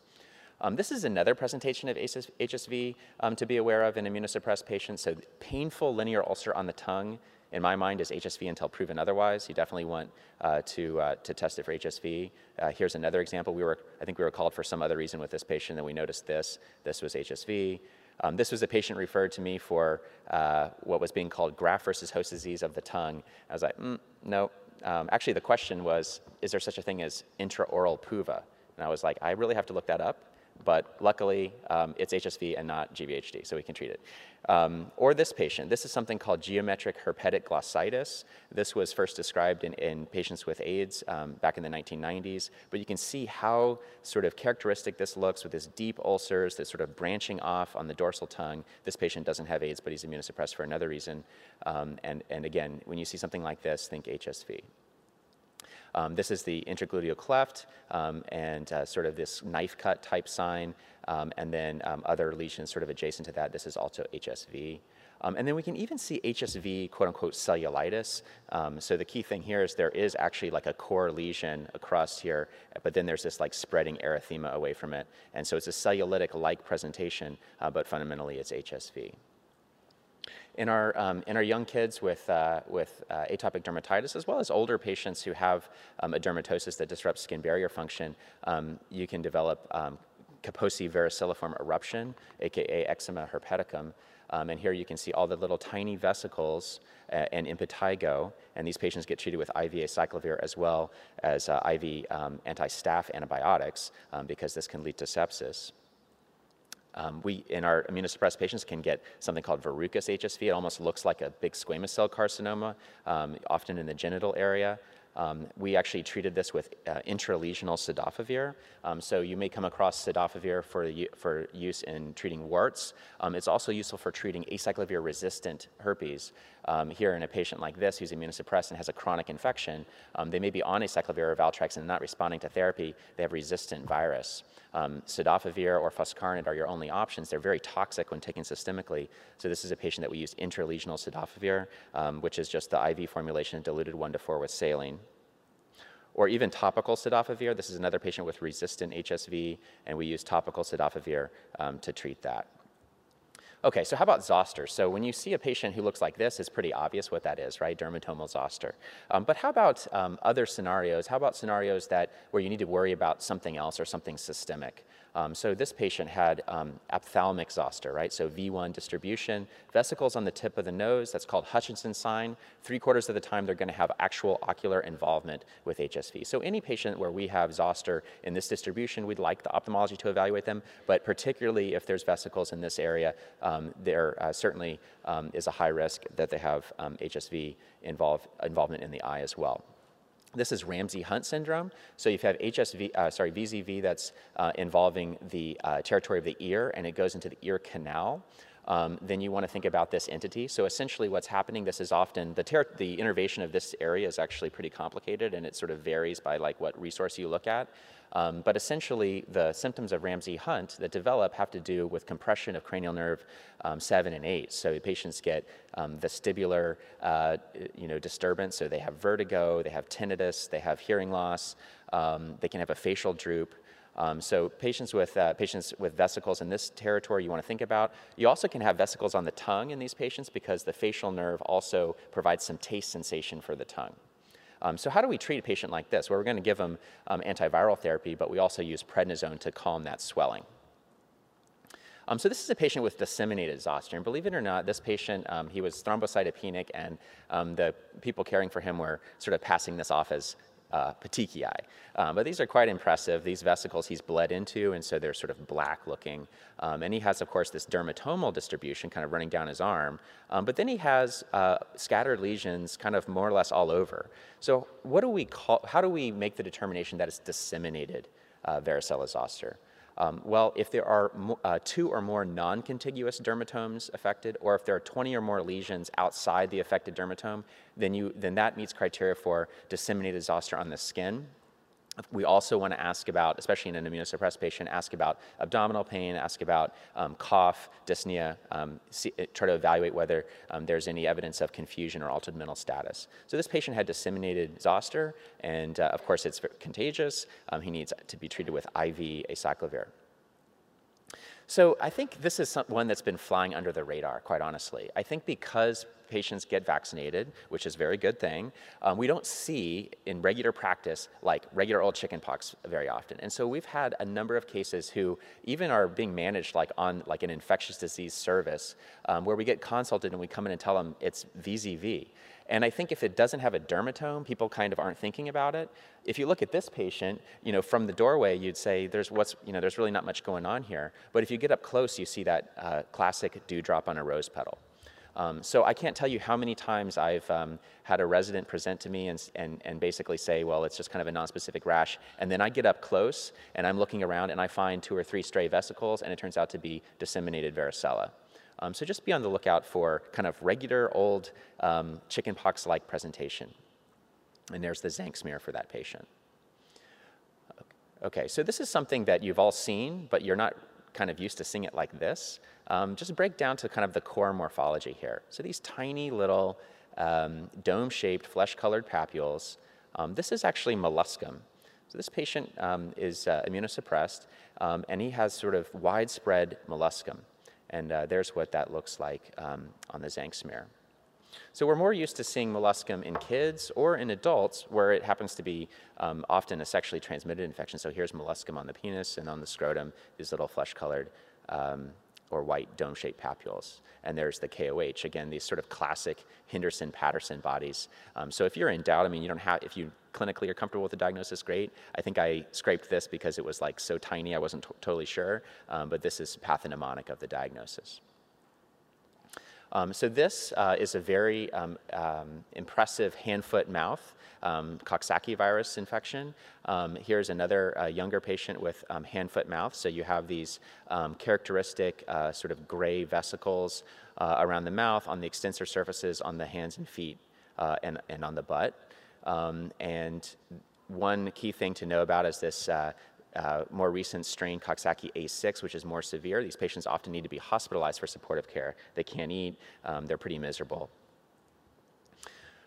Um, this is another presentation of H S V um, to be aware of in immunosuppressed patients. So painful linear ulcer on the tongue in my mind, is H S V until proven otherwise. You definitely want uh, to, uh, to test it for H S V. Uh, here's another example. We were, I think we were called for some other reason with this patient, and we noticed this. This was H S V. Um, this was a patient referred to me for uh, what was being called graft versus host disease of the tongue. I was like, mm, no. Um, actually, the question was, is there such a thing as intraoral P U V A? And I was like, I really have to look that up. But luckily, um, it's H S V and not G V H D, so we can treat it. Um, or this patient. This is something called geometric herpetic glossitis. This was first described in, in patients with AIDS um, back in the nineteen nineties. But you can see how sort of characteristic this looks with this deep ulcers, this sort of branching off on the dorsal tongue. This patient doesn't have AIDS, but he's immunosuppressed for another reason. Um, and, and again, when you see something like this, think H S V. Um, this is the intergluteal cleft um, and uh, sort of this knife cut type sign, um, and then um, other lesions sort of adjacent to that. This is also H S V. Um, and then we can even see H S V, quote unquote, cellulitis. Um, so the key thing here is there is actually like a core lesion, a crust here, but then there's this like spreading erythema away from it. And so it's a cellulitic-like presentation, uh, but fundamentally it's H S V. In our, um, in our young kids with, uh, with uh, atopic dermatitis, as well as older patients who have um, a dermatosis that disrupts skin barrier function, um, you can develop um, Kaposi verruciliform eruption, aka eczema herpeticum. Um, and here you can see all the little tiny vesicles uh, and impetigo, and these patients get treated with I V acyclovir as well as uh, I V um, anti-staph antibiotics um, because this can lead to sepsis. Um, we, in our immunosuppressed patients, can get something called verrucous H S V. It almost looks like a big squamous cell carcinoma, um, often in the genital area. Um, we actually treated this with uh, intralesional cidofovir. Um, so you may come across cidofovir for, for use in treating warts. Um, it's also useful for treating acyclovir-resistant herpes. Um, here in a patient like this who's immunosuppressed and has a chronic infection, um, they may be on acyclovir or Valtrex and not responding to therapy. They have resistant virus. Um, cidofovir or foscarnet are your only options. They're very toxic when taken systemically. So this is a patient that we used intralesional cidofovir, um, which is just the I V formulation diluted one to four with saline. Or even topical cidofovir. This is another patient with resistant H S V, and we use topical cidofovir um, to treat that. Okay, so how about zoster? So when you see a patient who looks like this, it's pretty obvious what that is, right? Dermatomal zoster. Um, but how about um, other scenarios? How about scenarios that where you need to worry about something else or something systemic? Um, so this patient had um, ophthalmic zoster, right? So V one distribution, vesicles on the tip of the nose. That's called Hutchinson sign. Three quarters of the time, they're going to have actual ocular involvement with H S V. So any patient where we have zoster in this distribution, we'd like the ophthalmology to evaluate them. But particularly if there's vesicles in this area, um, there uh, certainly um, is a high risk that they have um, H S V involve, involvement in the eye as well. This is Ramsey-Hunt syndrome. So you have H S V, uh, sorry, V Z V that's uh, involving the uh, territory of the ear, and it goes into the ear canal. Um, then you want to think about this entity. So essentially what's happening, this is often, the, the innervation of this area is actually pretty complicated, and it sort of varies by like what resource you look at. Um, but essentially, the symptoms of Ramsey-Hunt that develop have to do with compression of cranial nerve um, seven and eight. So patients get um, vestibular, uh, you know, disturbance. So they have vertigo, they have tinnitus, they have hearing loss, um, they can have a facial droop. Um, so patients with, uh, patients with vesicles in this territory you want to think about. You also can have vesicles on the tongue in these patients because the facial nerve also provides some taste sensation for the tongue. Um, so how do we treat a patient like this? Well, we're going to give them um, antiviral therapy, but we also use prednisone to calm that swelling. Um, so this is a patient with disseminated zoster, and believe it or not, this patient, um, he was thrombocytopenic, and um, the people caring for him were sort of passing this off as Uh, petechiae. Um, but these are quite impressive. These vesicles he's bled into, and so they're sort of black looking. Um, and he has, of course, this dermatomal distribution kind of running down his arm. Um, but then he has uh, scattered lesions kind of more or less all over. So what do we call, how do we make the determination that it's disseminated uh, varicella zoster? Um, well, if there are uh, two or more non-contiguous dermatomes affected, or if there are twenty or more lesions outside the affected dermatome, then, you, then that meets criteria for disseminated zoster on the skin. We also want to ask about, especially in an immunosuppressed patient, ask about abdominal pain, ask about um, cough, dyspnea, um, see, try to evaluate whether um, there's any evidence of confusion or altered mental status. So this patient had disseminated zoster, and uh, of course it's contagious. Um, he needs to be treated with I V acyclovir. So I think this is some, one that's been flying under the radar, quite honestly. I think because patients get vaccinated, which is a very good thing, um, we don't see in regular practice like regular old chickenpox very often. And so we've had a number of cases who even are being managed like on like an infectious disease service um, where we get consulted and we come in and tell them it's V Z V. And I think if it doesn't have a dermatome, people kind of aren't thinking about it. If you look at this patient, you know, from the doorway, you'd say there's what's, you know, there's really not much going on here. But if you get up close, you see that uh, classic dewdrop on a rose petal. Um, so I can't tell you how many times I've um, had a resident present to me and, and, and basically say, well, it's just kind of a nonspecific rash. And then I get up close and I'm looking around and I find two or three stray vesicles and it turns out to be disseminated varicella. Um, so just be on the lookout for kind of regular old um, chickenpox-like presentation. And there's the Zank smear for that patient. Okay, so this is something that you've all seen, but you're not kind of used to seeing it like this. Um, just break down to kind of the core morphology here. So these tiny little um, dome-shaped flesh-colored papules. Um, this is actually molluscum. So this patient um, is uh, immunosuppressed, um, and he has sort of widespread molluscum. And uh, there's what that looks like um, on the Zank smear. So we're more used to seeing molluscum in kids or in adults where it happens to be um, often a sexually transmitted infection. So here's molluscum on the penis and on the scrotum, these little flesh-colored um, or white dome-shaped papules. And there's the K O H, again, these sort of classic Henderson-Patterson bodies. Um, so if you're in doubt, I mean, you don't have, if you clinically are comfortable with the diagnosis, great. I think I scraped this because it was like so tiny I wasn't totally sure, um, but this is pathognomonic of the diagnosis. Um, so this uh, is a very um, um, impressive hand-foot-mouth um, Coxsackie virus infection. Um, here's another uh, younger patient with um, hand-foot-mouth. So you have these um, characteristic uh, sort of gray vesicles uh, around the mouth, on the extensor surfaces, on the hands and feet, uh, and, and on the butt. Um, and one key thing to know about is this uh, Uh, more recent strain Coxsackie A six, which is more severe. These patients often need to be hospitalized for supportive care. They can't eat, um, they're pretty miserable.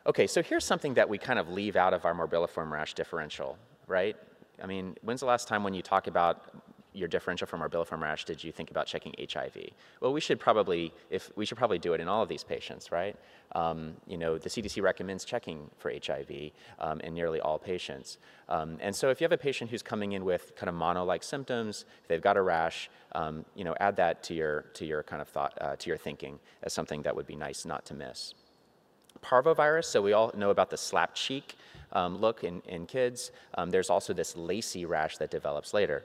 Okay, so here's something that we kind of leave out of our morbilliform rash differential, right? I mean, when's the last time when you talk about your differential for morbilliform rash did you think about checking H I V? Well, we should probably, if, we should probably do it in all of these patients, right? Um, you know, the C D C recommends checking for H I V um, in nearly all patients. Um, and so if you have a patient who's coming in with kind of mono-like symptoms, if they've got a rash, um, you know, add that to your, to your kind of thought, uh, to your thinking as something that would be nice not to miss. Parvovirus, so we all know about the slap cheek um, look in, in kids. Um, there's also this lacy rash that develops later.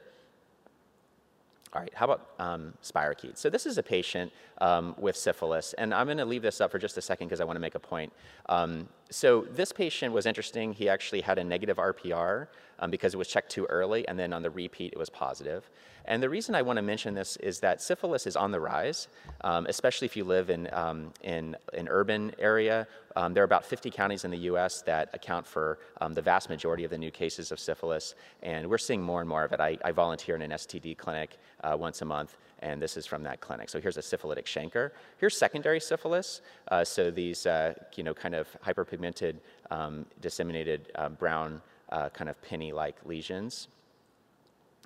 All right, how about um, spirochetes? So this is a patient um, with syphilis, and I'm gonna leave this up for just a second because I wanna make a point. Um, so this patient was interesting. He actually had a negative R P R um, because it was checked too early, and then on the repeat, it was positive. And the reason I wanna mention this is that syphilis is on the rise, um, especially if you live in an um, in, in urban area. Um, there are about fifty counties in the U S that account for um, the vast majority of the new cases of syphilis, and we're seeing more and more of it. I, I volunteer in an S T D clinic uh, once a month, and this is from that clinic. So here's a syphilitic chancre. Here's secondary syphilis, uh, so these uh, you know, kind of hyperpigmented, um, disseminated um, brown uh, kind of pinny-like lesions.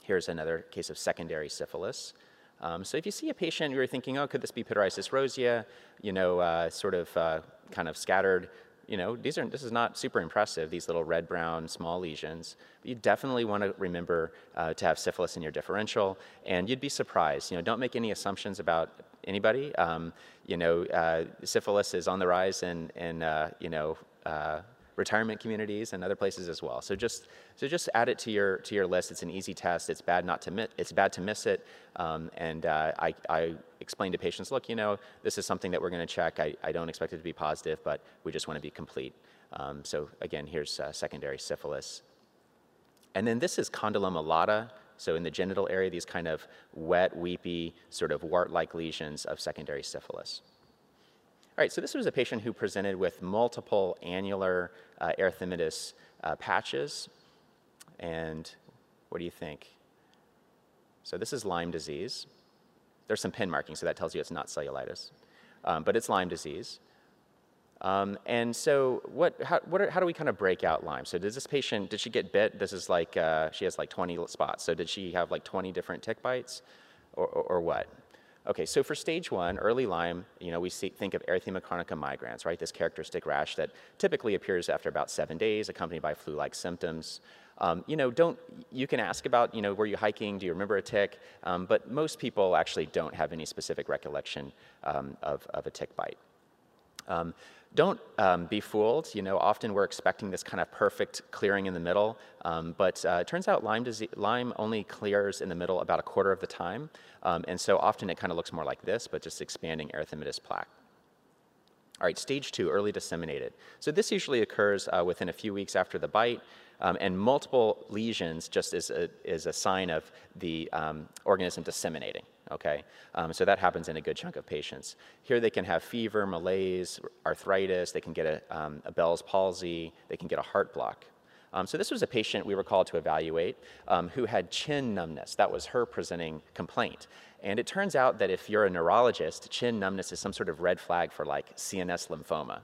Here's another case of secondary syphilis. Um, so if you see a patient who you're thinking, oh, could this be pityriasis rosea, you know, uh, sort of uh, kind of scattered, you know, these are, this is not super impressive, these little red-brown small lesions. But you definitely want to remember uh, to have syphilis in your differential, and you'd be surprised. You know, don't make any assumptions about anybody. Um, you know, uh, syphilis is on the rise in, in uh, you know, uh, retirement communities and other places as well. So just so just add it to your to your list. It's an easy test. It's bad not to miss. It's bad to miss it. Um, and uh, I I explain to patients, look, you know, this is something that we're going to check. I I don't expect it to be positive, but we just want to be complete. Um, so again, here's uh, secondary syphilis. And then this is condyloma lata. So in the genital area, these kind of wet, weepy, sort of wart-like lesions of secondary syphilis. All right, so this was a patient who presented with multiple annular uh, erythematous uh, patches. And what do you think? So this is Lyme disease. There's some pin marking, so that tells you it's not cellulitis. Um, but it's Lyme disease. Um, and so what, how, what are, how do we kind of break out Lyme? So does this patient, did she get bit? This is like, uh, she has like twenty spots. So did she have like twenty different tick bites or, or, or what? Okay, so for stage one, early Lyme, you know, we see, think of erythema chronica migrans, right? This characteristic rash that typically appears after about seven days, accompanied by flu-like symptoms. Um, you know, don't, you can ask about, you know, were you hiking? Do you remember a tick? Um, but most people actually don't have any specific recollection um, of, of a tick bite. Um, Don't um, be fooled. You know, often we're expecting this kind of perfect clearing in the middle, um, but uh, it turns out Lyme disease, Lyme only clears in the middle about a quarter of the time, um, and so often it kind of looks more like this, but just expanding erythematous plaque. All right, stage two, early disseminated. So this usually occurs uh, within a few weeks after the bite, um, and multiple lesions just is a, is a sign of the um, organism disseminating. Okay, um, so that happens in a good chunk of patients. Here they can have fever, malaise, arthritis, they can get a, um, a Bell's palsy, they can get a heart block. Um, so this was a patient we were called to evaluate um, who had chin numbness. That was her presenting complaint. And it turns out that if you're a neurologist, chin numbness is some sort of red flag for like C N S lymphoma.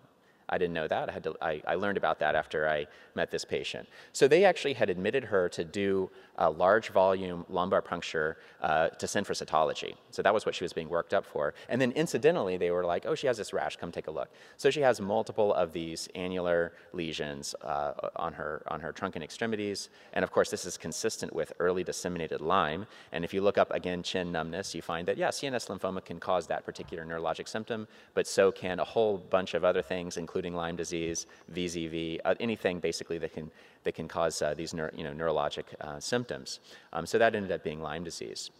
I didn't know that. I, had to, I, I learned about that after I met this patient. So they actually had admitted her to do a large volume lumbar puncture uh, to send for cytology. So that was what she was being worked up for. And then incidentally, they were like, oh, she has this rash, come take a look. So she has multiple of these annular lesions uh, on, her, on her trunk and extremities. And of course, this is consistent with early disseminated Lyme. And if you look up again, chin numbness, you find that, yeah, C N S lymphoma can cause that particular neurologic symptom, but so can a whole bunch of other things, including including Lyme disease, V Z V, uh, anything basically that can, that can cause uh, these neuro, you know, neurologic uh, symptoms. Um, so that ended up being Lyme disease.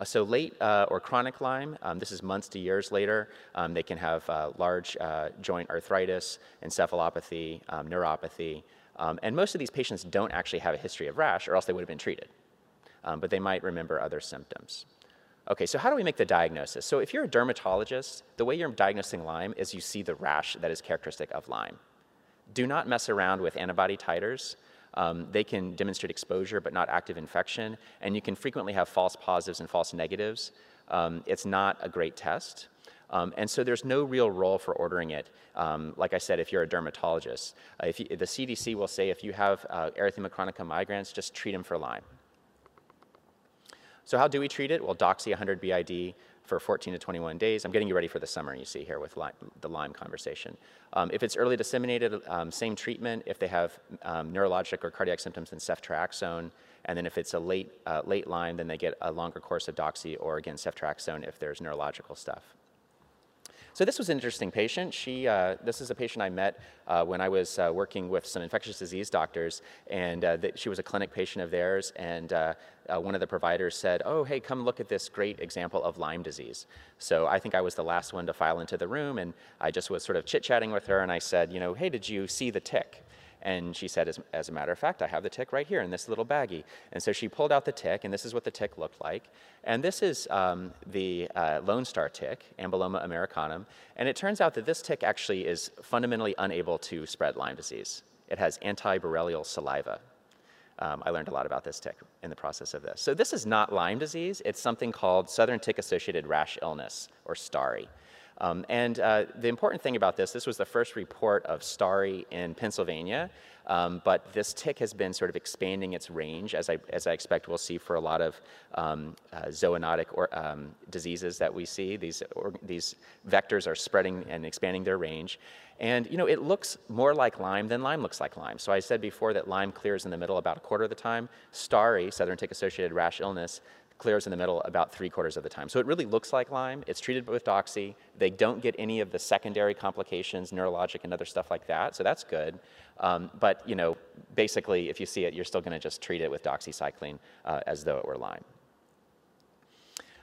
Uh, so late uh, or chronic Lyme, um, this is months to years later. Um, they can have uh, large uh, joint arthritis, encephalopathy, um, neuropathy. Um, and most of these patients don't actually have a history of rash or else they would have been treated. Um, but they might remember other symptoms. Okay, so how do we make the diagnosis? So if you're a dermatologist, the way you're diagnosing Lyme is you see the rash that is characteristic of Lyme. Do not mess around with antibody titers. Um, they can demonstrate exposure but not active infection, and you can frequently have false positives and false negatives. Um, it's not a great test. Um, and so there's no real role for ordering it. Um, like I said, if you're a dermatologist, uh, if you, the C D C will say if you have uh, erythema chronica migrans, just treat them for Lyme. So how do we treat it? Well, doxy one hundred B I D for fourteen to twenty-one days. I'm getting you ready for the summer you see here with Lyme, the Lyme conversation. Um, if it's early disseminated, um, same treatment. If they have um, neurologic or cardiac symptoms, then ceftriaxone. And then if it's a late, uh, late Lyme, then they get a longer course of doxy or, again, ceftriaxone if there's neurological stuff. So this was an interesting patient. She, uh, this is a patient I met uh, when I was uh, working with some infectious disease doctors, and uh, she was a clinic patient of theirs, and uh, uh, one of the providers said, oh, hey, come look at this great example of Lyme disease. So I think I was the last one to file into the room, and I just was sort of chit-chatting with her, and I said, you know, hey, did you see the tick? And she said, as, as a matter of fact, I have the tick right here in this little baggie. And so she pulled out the tick, and this is what the tick looked like. And this is um, the uh, Lone Star tick, Amblyomma americanum. And it turns out that this tick actually is fundamentally unable to spread Lyme disease. It has antiborrelial saliva. Um, I learned a lot about this tick in the process of this. So this is not Lyme disease. It's something called southern tick-associated rash illness, or STARI. Um, and uh, the important thing about this, this was the first report of STARI in Pennsylvania, um, but this tick has been sort of expanding its range, as I, as I expect we'll see for a lot of um, uh, zoonotic or, um, diseases that we see. These, or, these vectors are spreading and expanding their range. And, you know, it looks more like Lyme than Lyme looks like Lyme. So I said before that Lyme clears in the middle about a quarter of the time. STARI, southern tick-associated rash illness, clears in the middle about three quarters of the time. So it really looks like Lyme. It's treated with doxy. They don't get any of the secondary complications, neurologic and other stuff like that. So that's good. Um, but, you know, basically, if you see it, you're still going to just treat it with doxycycline uh, as though it were Lyme.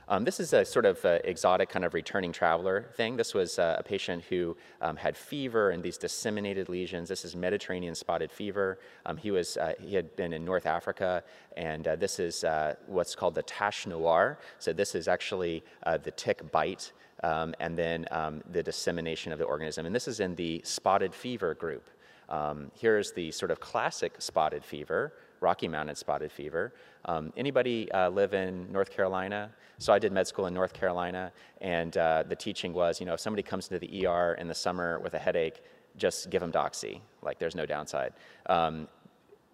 Um, this is a sort of uh, exotic kind of returning traveler thing. This was uh, a patient who um, had fever and these disseminated lesions. This is Mediterranean spotted fever. Um, he, was, uh, he had been in North Africa, and uh, this is uh, what's called the tache noire. So this is actually uh, the tick bite um, and then um, the dissemination of the organism. And this is in the spotted fever group. Um, here's the sort of classic spotted fever, Rocky Mountain spotted fever. Um, anybody uh, live in North Carolina? So I did med school in North Carolina, and uh, the teaching was, you know, if somebody comes to the E R in the summer with a headache, just give them doxy. Like, there's no downside. Um,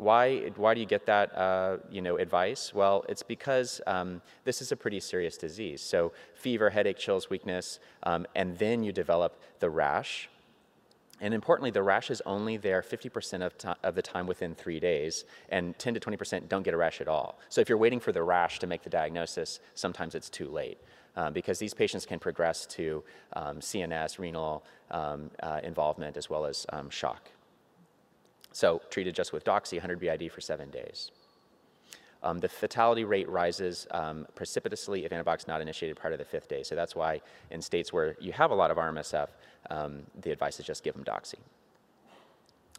Why, why do you get that uh, you know, advice? Well, it's because um, this is a pretty serious disease. So fever, headache, chills, weakness, um, and then you develop the rash. And importantly, the rash is only there fifty percent of, of the time within three days, and ten to twenty percent don't get a rash at all. So if you're waiting for the rash to make the diagnosis, sometimes it's too late. Um, because these patients can progress to um, C N S, renal um, uh, involvement, as well as um, shock. So treated just with doxy, one hundred B I D for seven days. Um, the fatality rate rises um, precipitously if antibiotics not initiated prior to the fifth day. So that's why in states where you have a lot of R M S F, um, the advice is just give them doxy.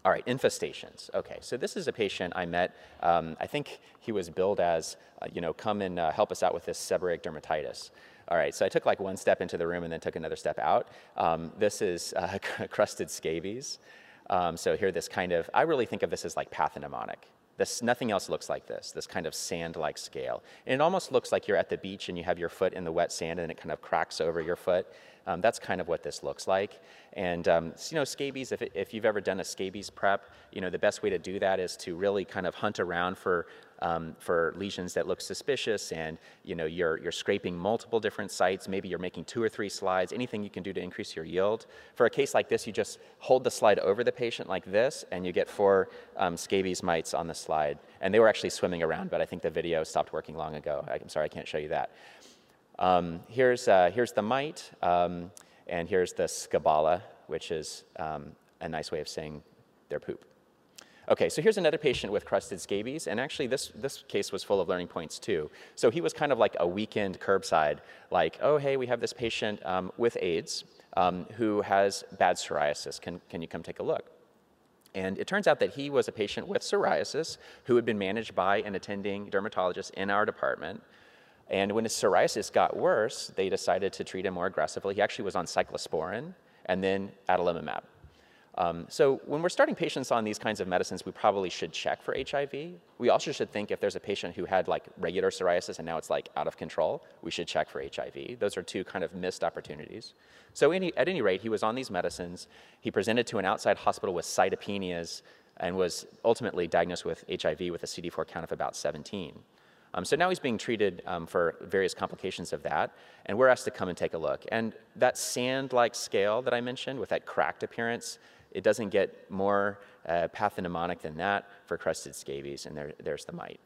All right, infestations. Okay, so this is a patient I met. Um, I think he was billed as, uh, you know, come and uh, help us out with this seborrheic dermatitis. All right, so I took like one step into the room and then took another step out. Um, this is uh, crusted scabies. Um, so here, this kind of, I really think of this as like pathognomonic. This, nothing else looks like this, this kind of sand-like scale. And it almost looks like you're at the beach and you have your foot in the wet sand and it kind of cracks over your foot. Um, that's kind of what this looks like. And um, you know, scabies, if, it, if you've ever done a scabies prep, you know, the best way to do that is to really kind of hunt around for, um, for lesions that look suspicious, and you know, you're, you're scraping multiple different sites, maybe you're making two or three slides, anything you can do to increase your yield. For a case like this, you just hold the slide over the patient like this, and you get four um, scabies mites on the slide. And they were actually swimming around, but I think the video stopped working long ago. I'm sorry, I can't show you that. Um, here's, uh, here's the mite, um, and here's the scabala, which is um, a nice way of saying their poop. Okay, so here's another patient with crusted scabies, and actually this, this case was full of learning points too. So he was kind of like a weekend curbside, like, oh, hey, we have this patient um, with AIDS um, who has bad psoriasis. Can, can you come take a look? And it turns out that he was a patient with psoriasis who had been managed by an attending dermatologist in our department. And when his psoriasis got worse, they decided to treat him more aggressively. He actually was on cyclosporin and then adalimumab. Um, so when we're starting patients on these kinds of medicines, we probably should check for H I V. We also should think if there's a patient who had like regular psoriasis and now it's like out of control, we should check for H I V. Those are two kind of missed opportunities. So any, at any rate, he was on these medicines. He presented to an outside hospital with cytopenias and was ultimately diagnosed with H I V with a C D four count of about seventeen. Um, so now he's being treated um, for various complications of that, and we're asked to come and take a look. And that sand-like scale that I mentioned with that cracked appearance, it doesn't get more uh, pathognomonic than that for crusted scabies, and there, there's the mite.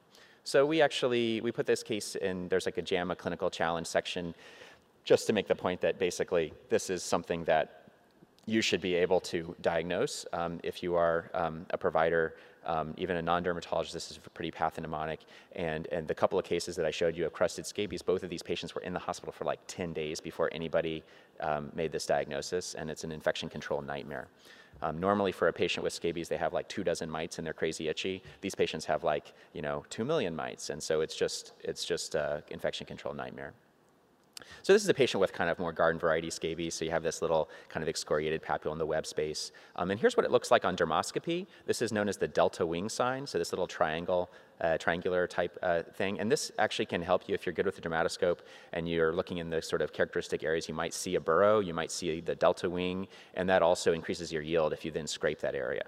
So we actually, we put this case in, there's like a JAMA clinical challenge section, just to make the point that basically this is something that you should be able to diagnose um, if you are um, a provider. Um, even a non-dermatologist, this is pretty pathognomonic, and, and the couple of cases that I showed you of crusted scabies, both of these patients were in the hospital for like ten days before anybody um, made this diagnosis, and it's an infection control nightmare. Um, normally for a patient with scabies, they have like two dozen mites and they're crazy itchy. These patients have like, you know, two million mites, and so it's just, it's just an infection control nightmare. So this is a patient with kind of more garden variety scabies. So you have this little kind of excoriated papule in the web space. Um, and here's what it looks like on dermoscopy. This is known as the delta wing sign. So this little triangle, uh, triangular type uh, thing. And this actually can help you if you're good with the dermatoscope and you're looking in the sort of characteristic areas. You might see a burrow, you might see the delta wing, and that also increases your yield if you then scrape that area.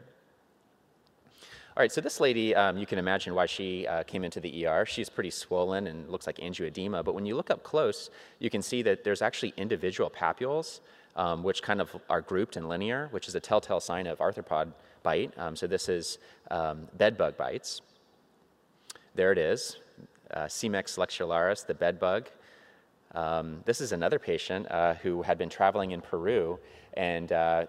All right, so this lady, um, you can imagine why she uh, came into the E R. She's pretty swollen and looks like angioedema, but when you look up close, you can see that there's actually individual papules, um, which kind of are grouped and linear, which is a telltale sign of arthropod bite. Um, so this is um, bed bug bites. There it is, uh, C-Mex lectularis, the bed bug. Um, this is another patient uh, who had been traveling in Peru, and uh,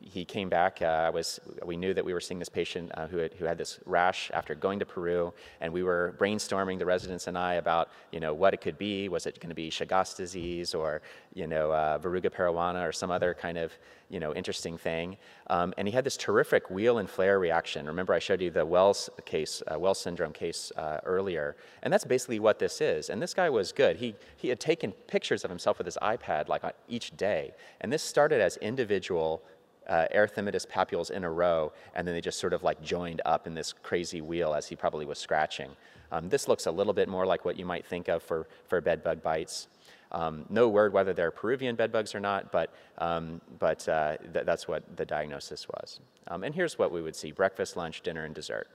he came back. Uh, was, we knew that we were seeing this patient uh, who, had, who had this rash after going to Peru, and we were brainstorming, the residents and I, about you know what it could be. Was it going to be Chagas disease or you know uh, verruga peruana or some other kind of you know interesting thing? Um, and he had this terrific wheel and flare reaction. Remember, I showed you the Wells case, uh, Wells syndrome case uh, earlier, and that's basically what this is. And this guy was good. He he had taken pictures of himself with his iPad like on each day, and this started at as individual uh, erythematous papules in a row, and then they just sort of like joined up in this crazy wheel as he probably was scratching. Um, this looks a little bit more like what you might think of for, for bed bug bites. Um, no word whether they're Peruvian bed bugs or not, but, um, but uh, th that's what the diagnosis was. Um, and here's what we would see: breakfast, lunch, dinner, and dessert.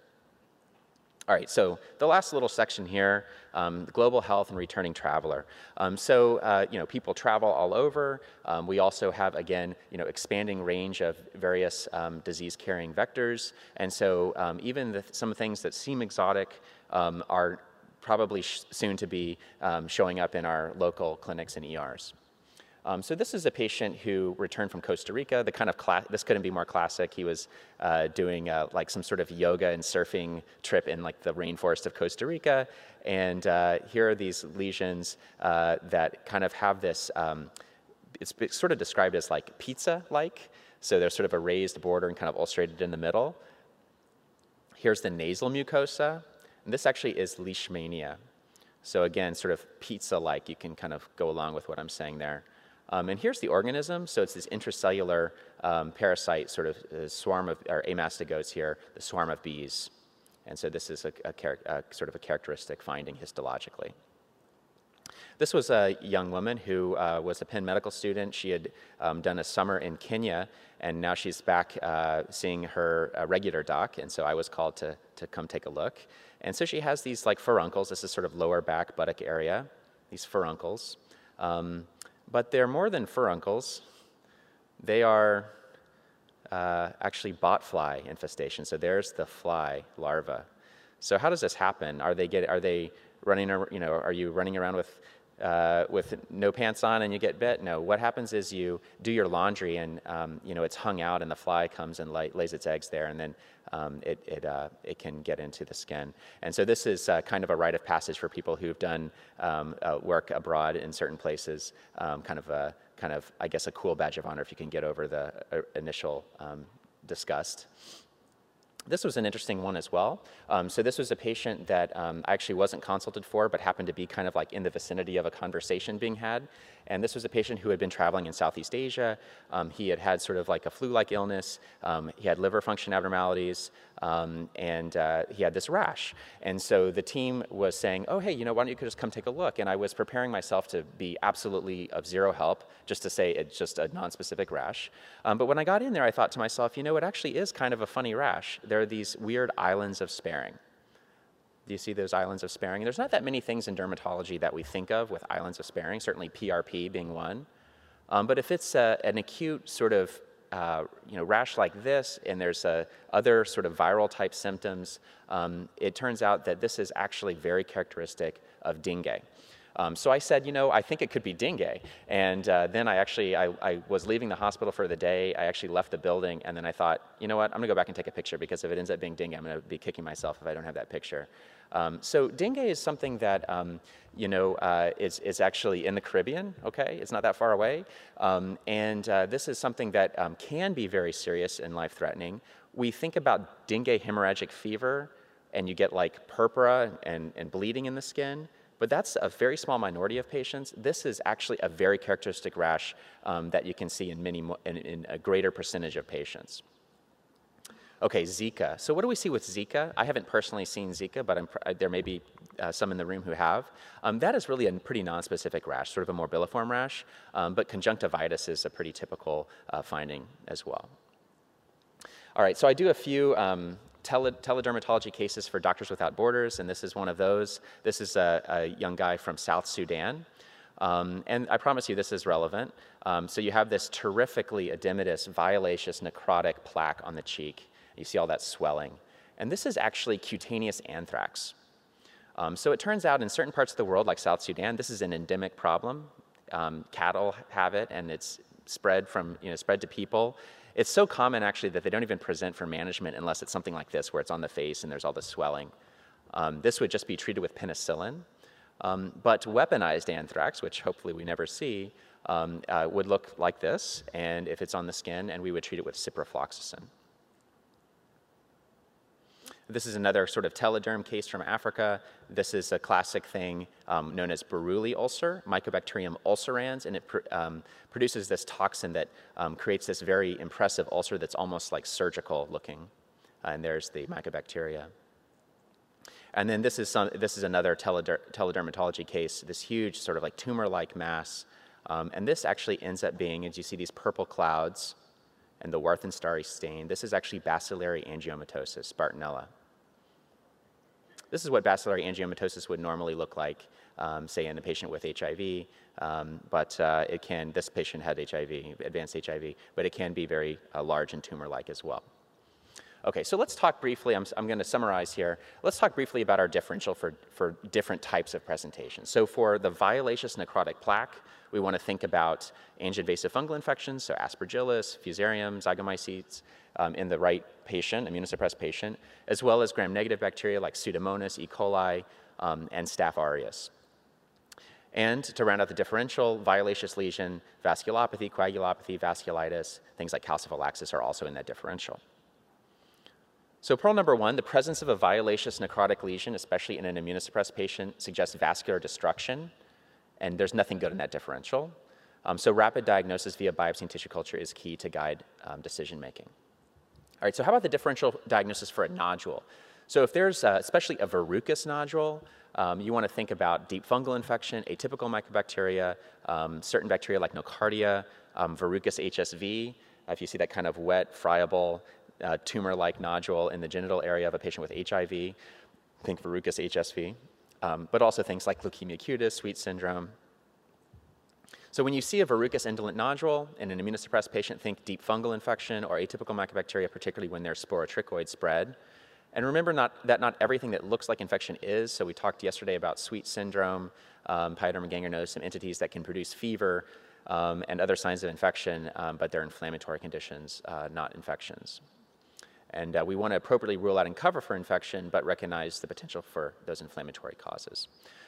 All right, so the last little section here, um, global health and returning traveler. Um, so, uh, you know, people travel all over. Um, we also have, again, you know, expanding range of various um, disease-carrying vectors. And so um, even the, some things that seem exotic um, are probably sh- soon to be um, showing up in our local clinics and E Rs. Um, so this is a patient who returned from Costa Rica. The kind of cla- this couldn't be more classic. He was uh, doing uh, like some sort of yoga and surfing trip in like the rainforest of Costa Rica, and uh, here are these lesions uh, that kind of have this. Um, it's, it's sort of described as like pizza-like. So there's sort of a raised border and kind of ulcerated in the middle. Here's the nasal mucosa, and this actually is leishmania. So again, sort of pizza-like. You can kind of go along with what I'm saying there. Um, and here's the organism, so it's this intracellular um, parasite sort of uh, swarm of, or amastigotes here, the swarm of bees. And so this is a, a, char- a sort of a characteristic finding histologically. This was a young woman who uh, was a Penn medical student. She had um, done a summer in Kenya, and now she's back uh, seeing her uh, regular doc, and so I was called to, to come take a look. And so she has these like furuncles. This is sort of lower back buttock area, these furuncles. Um, But they're more than furuncles. They are uh, actually botfly infestation. So there's the fly larva. So how does this happen? Are they get? Are they running? You know, are you running around with uh, with no pants on and you get bit? No. What happens is you do your laundry and um, you know it's hung out and the fly comes and lay, lays its eggs there and then um, it it uh, it can get into the skin. And so this is uh, kind of a rite of passage for people who've done um, uh, work abroad in certain places. Um, kind of a kind of I guess a cool badge of honor if you can get over the uh, initial um, disgust. This was an interesting one as well. Um, so this was a patient that um, I actually wasn't consulted for, but happened to be kind of like in the vicinity of a conversation being had. And this was a patient who had been traveling in Southeast Asia. Um, he had had sort of like a flu-like illness. Um, he had liver function abnormalities, um, and uh, he had this rash. And so the team was saying, oh, hey, you know, why don't you just come take a look? And I was preparing myself to be absolutely of zero help, just to say it's just a nonspecific rash. Um, but when I got in there, I thought to myself, you know, it actually is kind of a funny rash. There are these weird islands of sparing. Do you see those islands of sparing? There's not that many things in dermatology that we think of with islands of sparing, certainly P R P being one. Um, but if it's a, an acute sort of uh, you know, rash like this, and there's a other sort of viral type symptoms, um, it turns out that this is actually very characteristic of dengue. Um, so I said, you know, I think it could be dengue. And uh, then I actually, I, I was leaving the hospital for the day. I actually left the building, and then I thought, you know what, I'm gonna go back and take a picture, because if it ends up being dengue, I'm gonna be kicking myself if I don't have that picture. Um, so dengue is something that, um, you know, uh, is, is actually in the Caribbean, okay? It's not that far away. Um, and uh, this is something that um, can be very serious and life-threatening. We think about dengue hemorrhagic fever, and you get like purpura and, and bleeding in the skin. But that's a very small minority of patients. This is actually a very characteristic rash um, that you can see in many, in, in a greater percentage of patients. Okay, Zika. So what do we see with Zika? I haven't personally seen Zika, but I'm, there may be uh, some in the room who have. Um, that is really a pretty nonspecific rash, sort of a morbilliform rash, um, but conjunctivitis is a pretty typical uh, finding as well. All right, so I do a few um, Tele- teledermatology cases for Doctors Without Borders, and this is one of those. This is a, a young guy from South Sudan, um, and I promise you this is relevant. Um, so you have this terrifically edematous, violaceous, necrotic plaque on the cheek. You see all that swelling. And this is actually cutaneous anthrax. Um, so it turns out in certain parts of the world, like South Sudan, this is an endemic problem. Um, cattle have it, and it's spread from, you know, spread to people. It's so common, actually, that they don't even present for management unless it's something like this, where it's on the face and there's all this swelling. Um, this would just be treated with penicillin. Um, but weaponized anthrax, which hopefully we never see, um, uh, would look like this, and if it's on the skin, and we would treat it with ciprofloxacin. This is another sort of telederm case from Africa. This is a classic thing um, known as Beruli ulcer, Mycobacterium ulcerans, and it pr- um, produces this toxin that um, creates this very impressive ulcer that's almost like surgical looking. And there's the mycobacteria. And then this is some. This is another teleder- teledermatology case, this huge sort of like tumor-like mass. Um, and this actually ends up being, as you see these purple clouds, and the Warthin-Starry stain, this is actually bacillary angiomatosis, Bartonella. This is what bacillary angiomatosis would normally look like, um, say in a patient with H I V, um, but uh, it can, this patient had H I V, advanced H I V, but it can be very uh, large and tumor-like as well. Okay, so let's talk briefly, I'm, I'm gonna summarize here. Let's talk briefly about our differential for, for different types of presentations. So for the violaceous necrotic plaque, we wanna think about angioinvasive fungal infections, so Aspergillus, Fusarium, Zygomycetes, um, in the right patient, immunosuppressed patient, as well as gram-negative bacteria like Pseudomonas, E. coli, um, and Staph aureus. And to round out the differential, violaceous lesion, vasculopathy, coagulopathy, vasculitis, things like calciphylaxis are also in that differential. So pearl number one, the presence of a violaceous necrotic lesion, especially in an immunosuppressed patient, suggests vascular destruction, and there's nothing good in that differential. Um, so rapid diagnosis via biopsy and tissue culture is key to guide um, decision making. All right, so how about the differential diagnosis for a nodule? So if there's uh, especially a verrucous nodule, um, you wanna think about deep fungal infection, atypical mycobacteria, um, certain bacteria like nocardia, um, verrucous H S V, if you see that kind of wet, friable, Uh, tumor-like nodule in the genital area of a patient with H I V, think verrucous H S V, um, but also things like leukemia cutis, Sweet syndrome. So when you see a verrucous indolent nodule in an immunosuppressed patient, think deep fungal infection or atypical mycobacteria, particularly when there's sporotrichoid spread. And remember not, that not everything that looks like infection is, so we talked yesterday about Sweet syndrome, um, pyoderma gangrenose, some entities that can produce fever um, and other signs of infection, um, but they're inflammatory conditions, uh, not infections. And uh, we want to appropriately rule out and cover for infection, but recognize the potential for those inflammatory causes.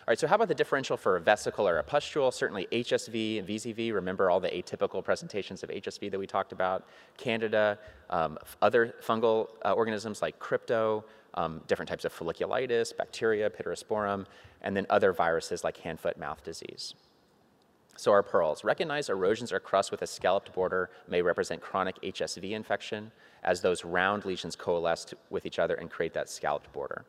All right, so how about the differential for a vesicle or a pustule? Certainly H S V and V Z V, remember all the atypical presentations of H S V that we talked about, Candida, um, other fungal uh, organisms like Crypto, um, different types of folliculitis, bacteria, Pittosporum, and then other viruses like hand, foot, mouth disease. So our pearls, recognize erosions or crusts with a scalloped border may represent chronic H S V infection as those round lesions coalesce with each other and create that scalloped border.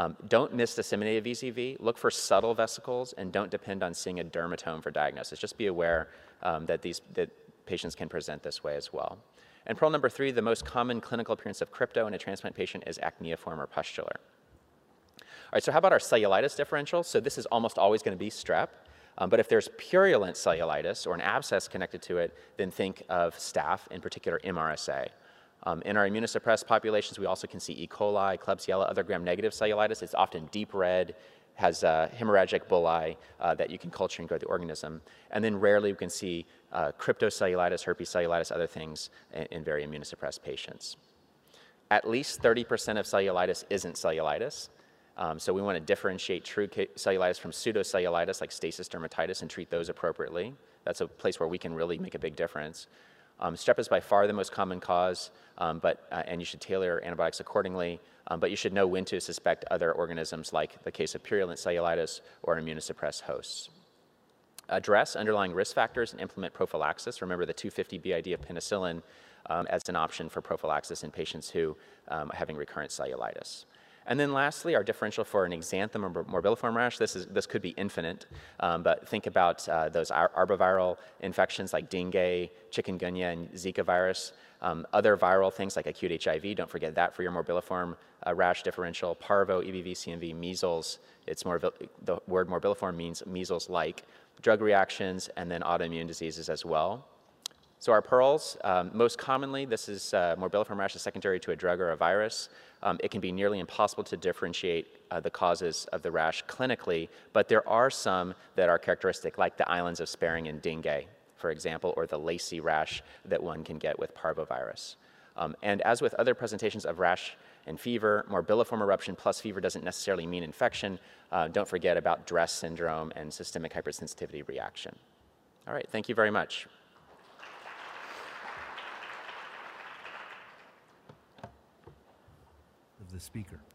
Um, don't miss disseminated V Z V, look for subtle vesicles, and don't depend on seeing a dermatome for diagnosis. Just be aware um, that these that patients can present this way as well. And pearl number three, the most common clinical appearance of Crypto in a transplant patient is acneiform or pustular. All right, so how about our cellulitis differential? So this is almost always gonna be strep. Um, but if there's purulent cellulitis or an abscess connected to it, then think of staph, in particular M R S A. Um, in our immunosuppressed populations, we also can see E. coli, Klebsiella, other gram-negative cellulitis. It's often deep red, has uh, hemorrhagic bulli uh, that you can culture and grow the organism. And then rarely we can see uh, cryptocellulitis, herpes cellulitis, other things in, in very immunosuppressed patients. At least thirty percent of cellulitis isn't cellulitis. Um, so we want to differentiate true cellulitis from pseudocellulitis like stasis dermatitis and treat those appropriately. That's a place where we can really make a big difference. Um, strep is by far the most common cause, um, but, uh, and you should tailor antibiotics accordingly, um, but you should know when to suspect other organisms like the case of purulent cellulitis or immunosuppressed hosts. Address underlying risk factors and implement prophylaxis. Remember the two fifty B I D of penicillin um, as an option for prophylaxis in patients who um, are having recurrent cellulitis. And then lastly, our differential for an exanthem or morbilliform rash, this, is, this could be infinite, um, but think about uh, those ar arboviral infections like dengue, chikungunya, and Zika virus. Um, other viral things like acute H I V, don't forget that for your morbilliform uh, rash differential. Parvo, E B V, C M V, measles, it's more, the word morbilliform means measles-like. Drug reactions, and then autoimmune diseases as well. So our pearls, um, most commonly, this is uh, morbilliform rash is secondary to a drug or a virus. Um, it can be nearly impossible to differentiate uh, the causes of the rash clinically, but there are some that are characteristic, like the islands of Sparing and dengue, for example, or the lacy rash that one can get with parvovirus. Um, and as with other presentations of rash and fever, morbilliform eruption plus fever doesn't necessarily mean infection. Uh, don't forget about DRESS syndrome and systemic hypersensitivity reaction. All right, thank you very much. The speaker. How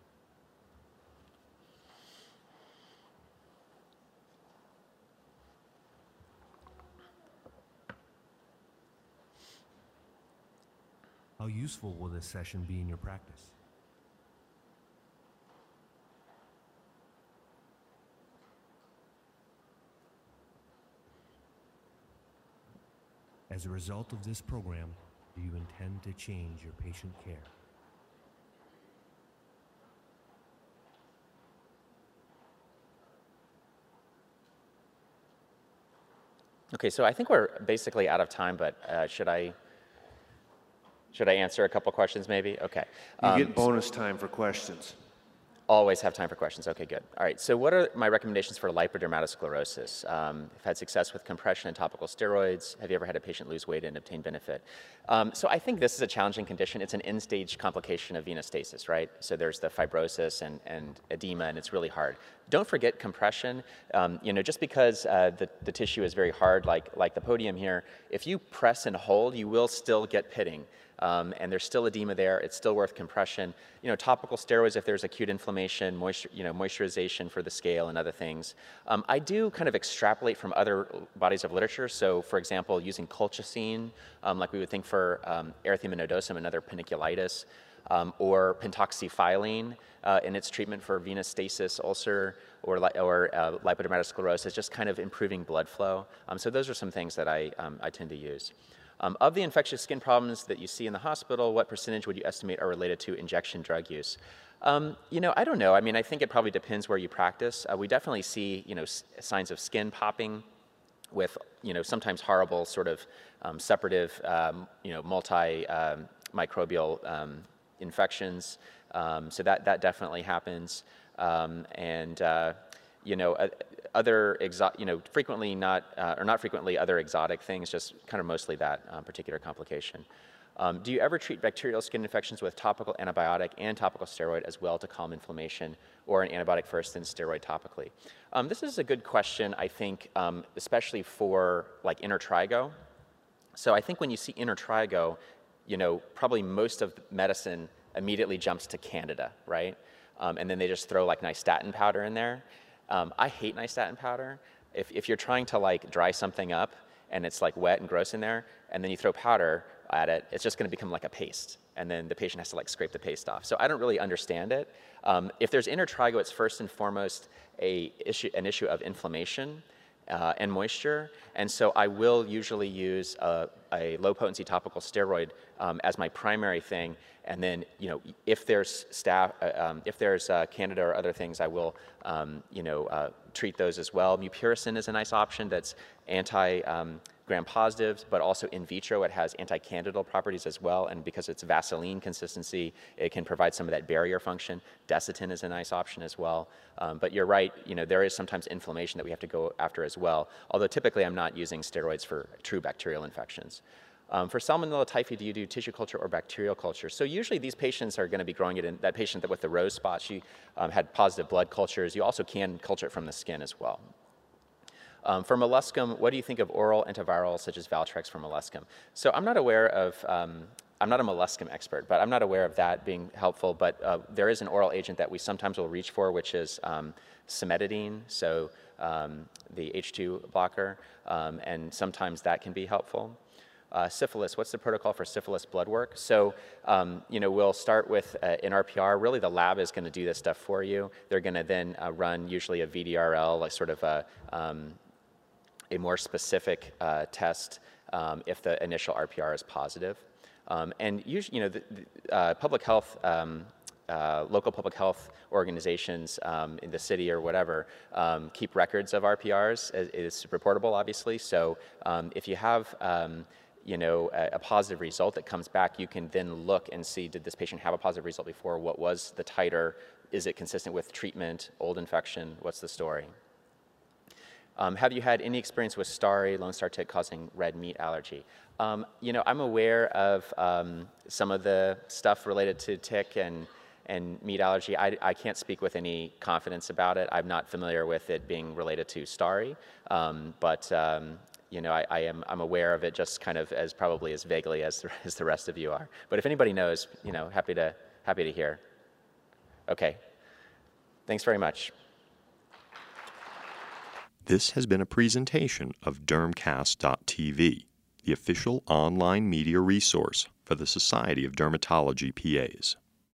useful will this session be in your practice? As a result of this program, do you intend to change your patient care? Okay, so I think we're basically out of time, but uh, should I should I answer a couple questions maybe? Okay. Um, you get bonus time for questions. Always have time for questions. Okay, good. All right, so what are my recommendations for lipodermatosclerosis? Um, I've had success with compression and topical steroids. Have you ever had a patient lose weight and obtain benefit? Um, so I think this is a challenging condition. It's an end-stage complication of venous stasis, right? So there's the fibrosis and, and edema, and it's really hard. Don't forget compression. Um, you know, just because uh, the, the tissue is very hard, like, like the podium here, if you press and hold, you will still get pitting. Um, and there's still edema there. It's still worth compression. You know, topical steroids if there's acute inflammation, moisture, you know, moisturization for the scale and other things. Um, I do kind of extrapolate from other bodies of literature. So, for example, using colchicine, um, like we would think for um, erythema nodosum and other paniculitis, um, or pentoxifilene uh, in its treatment for venous stasis ulcer or, li or uh, lipodermatosclerosis, just kind of improving blood flow. Um, so those are some things that I, um, I tend to use. Um, of the infectious skin problems that you see in the hospital, what percentage would you estimate are related to injection drug use? Um, you know, I don't know. I mean, I think it probably depends where you practice. Uh, we definitely see, you know, s signs of skin popping with, you know, sometimes horrible sort of um, separative, um, you know, multi-microbial um, um, infections. Um, so that, that definitely happens. Um, and, uh, you know, uh, Other exotic, you know, frequently not, uh, or not frequently other exotic things, just kind of mostly that um, particular complication. Um, do you ever treat bacterial skin infections with topical antibiotic and topical steroid as well to calm inflammation, or an antibiotic first then steroid topically? Um, this is a good question, I think, um, especially for like intertrigo. So I think when you see intertrigo, you know, probably most of medicine immediately jumps to Candida, right? Um, and then they just throw like nystatin powder in there. Um, I hate nystatin powder. If, if you're trying to like dry something up and it's like wet and gross in there, and then you throw powder at it, it's just gonna become like a paste. And then the patient has to like scrape the paste off. So I don't really understand it. Um, if there's intertrigo, it's first and foremost a issue, an issue of inflammation uh, and moisture. And so I will usually use a, a low potency topical steroid um, as my primary thing. And then, you know, if there's staph, uh, um, if there's uh, Candida or other things, I will, um, you know, uh, treat those as well. Mupirocin is a nice option that's anti-gram positive, but also in vitro it has anti-candidal properties as well. And because it's Vaseline consistency, it can provide some of that barrier function. Desitin is a nice option as well. Um, but you're right, you know, there is sometimes inflammation that we have to go after as well. Although typically I'm not using steroids for true bacterial infections. Um, for Salmonella typhi, do you do tissue culture or bacterial culture? So usually these patients are going to be growing it in, that patient that with the rose spot, she um, had positive blood cultures. You also can culture it from the skin as well. Um, for molluscum, what do you think of oral antivirals such as Valtrex for molluscum? So I'm not aware of, um, I'm not a molluscum expert, but I'm not aware of that being helpful, but uh, there is an oral agent that we sometimes will reach for, which is um, cimetidine, so um, the H two blocker, um, and sometimes that can be helpful. Uh, syphilis, what's the protocol for syphilis blood work? So, um, you know, we'll start with uh, an R P R. Really, the lab is going to do this stuff for you. They're going to then uh, run usually a V D R L, like sort of a, um, a more specific uh, test um, if the initial R P R is positive. Um, and, usually, you know, the, the, uh, public health, um, uh, local public health organizations um, in the city or whatever um, keep records of R P Rs. It's reportable, obviously. So um, if you have... Um, you know, a, a positive result that comes back, you can then look and see, did this patient have a positive result before? What was the titer? Is it consistent with treatment, old infection? What's the story? Um, have you had any experience with stari, Lone Star tick causing red meat allergy? Um, you know, I'm aware of um, some of the stuff related to tick and, and meat allergy. I, I can't speak with any confidence about it. I'm not familiar with it being related to stari, um, but, um, you know, I, I am, I'm aware of it just kind of as probably as vaguely as the, as the rest of you are. But if anybody knows, you know, happy to, happy to hear. Okay. Thanks very much. This has been a presentation of DermCast dot T V, the official online media resource for the Society of Dermatology P As.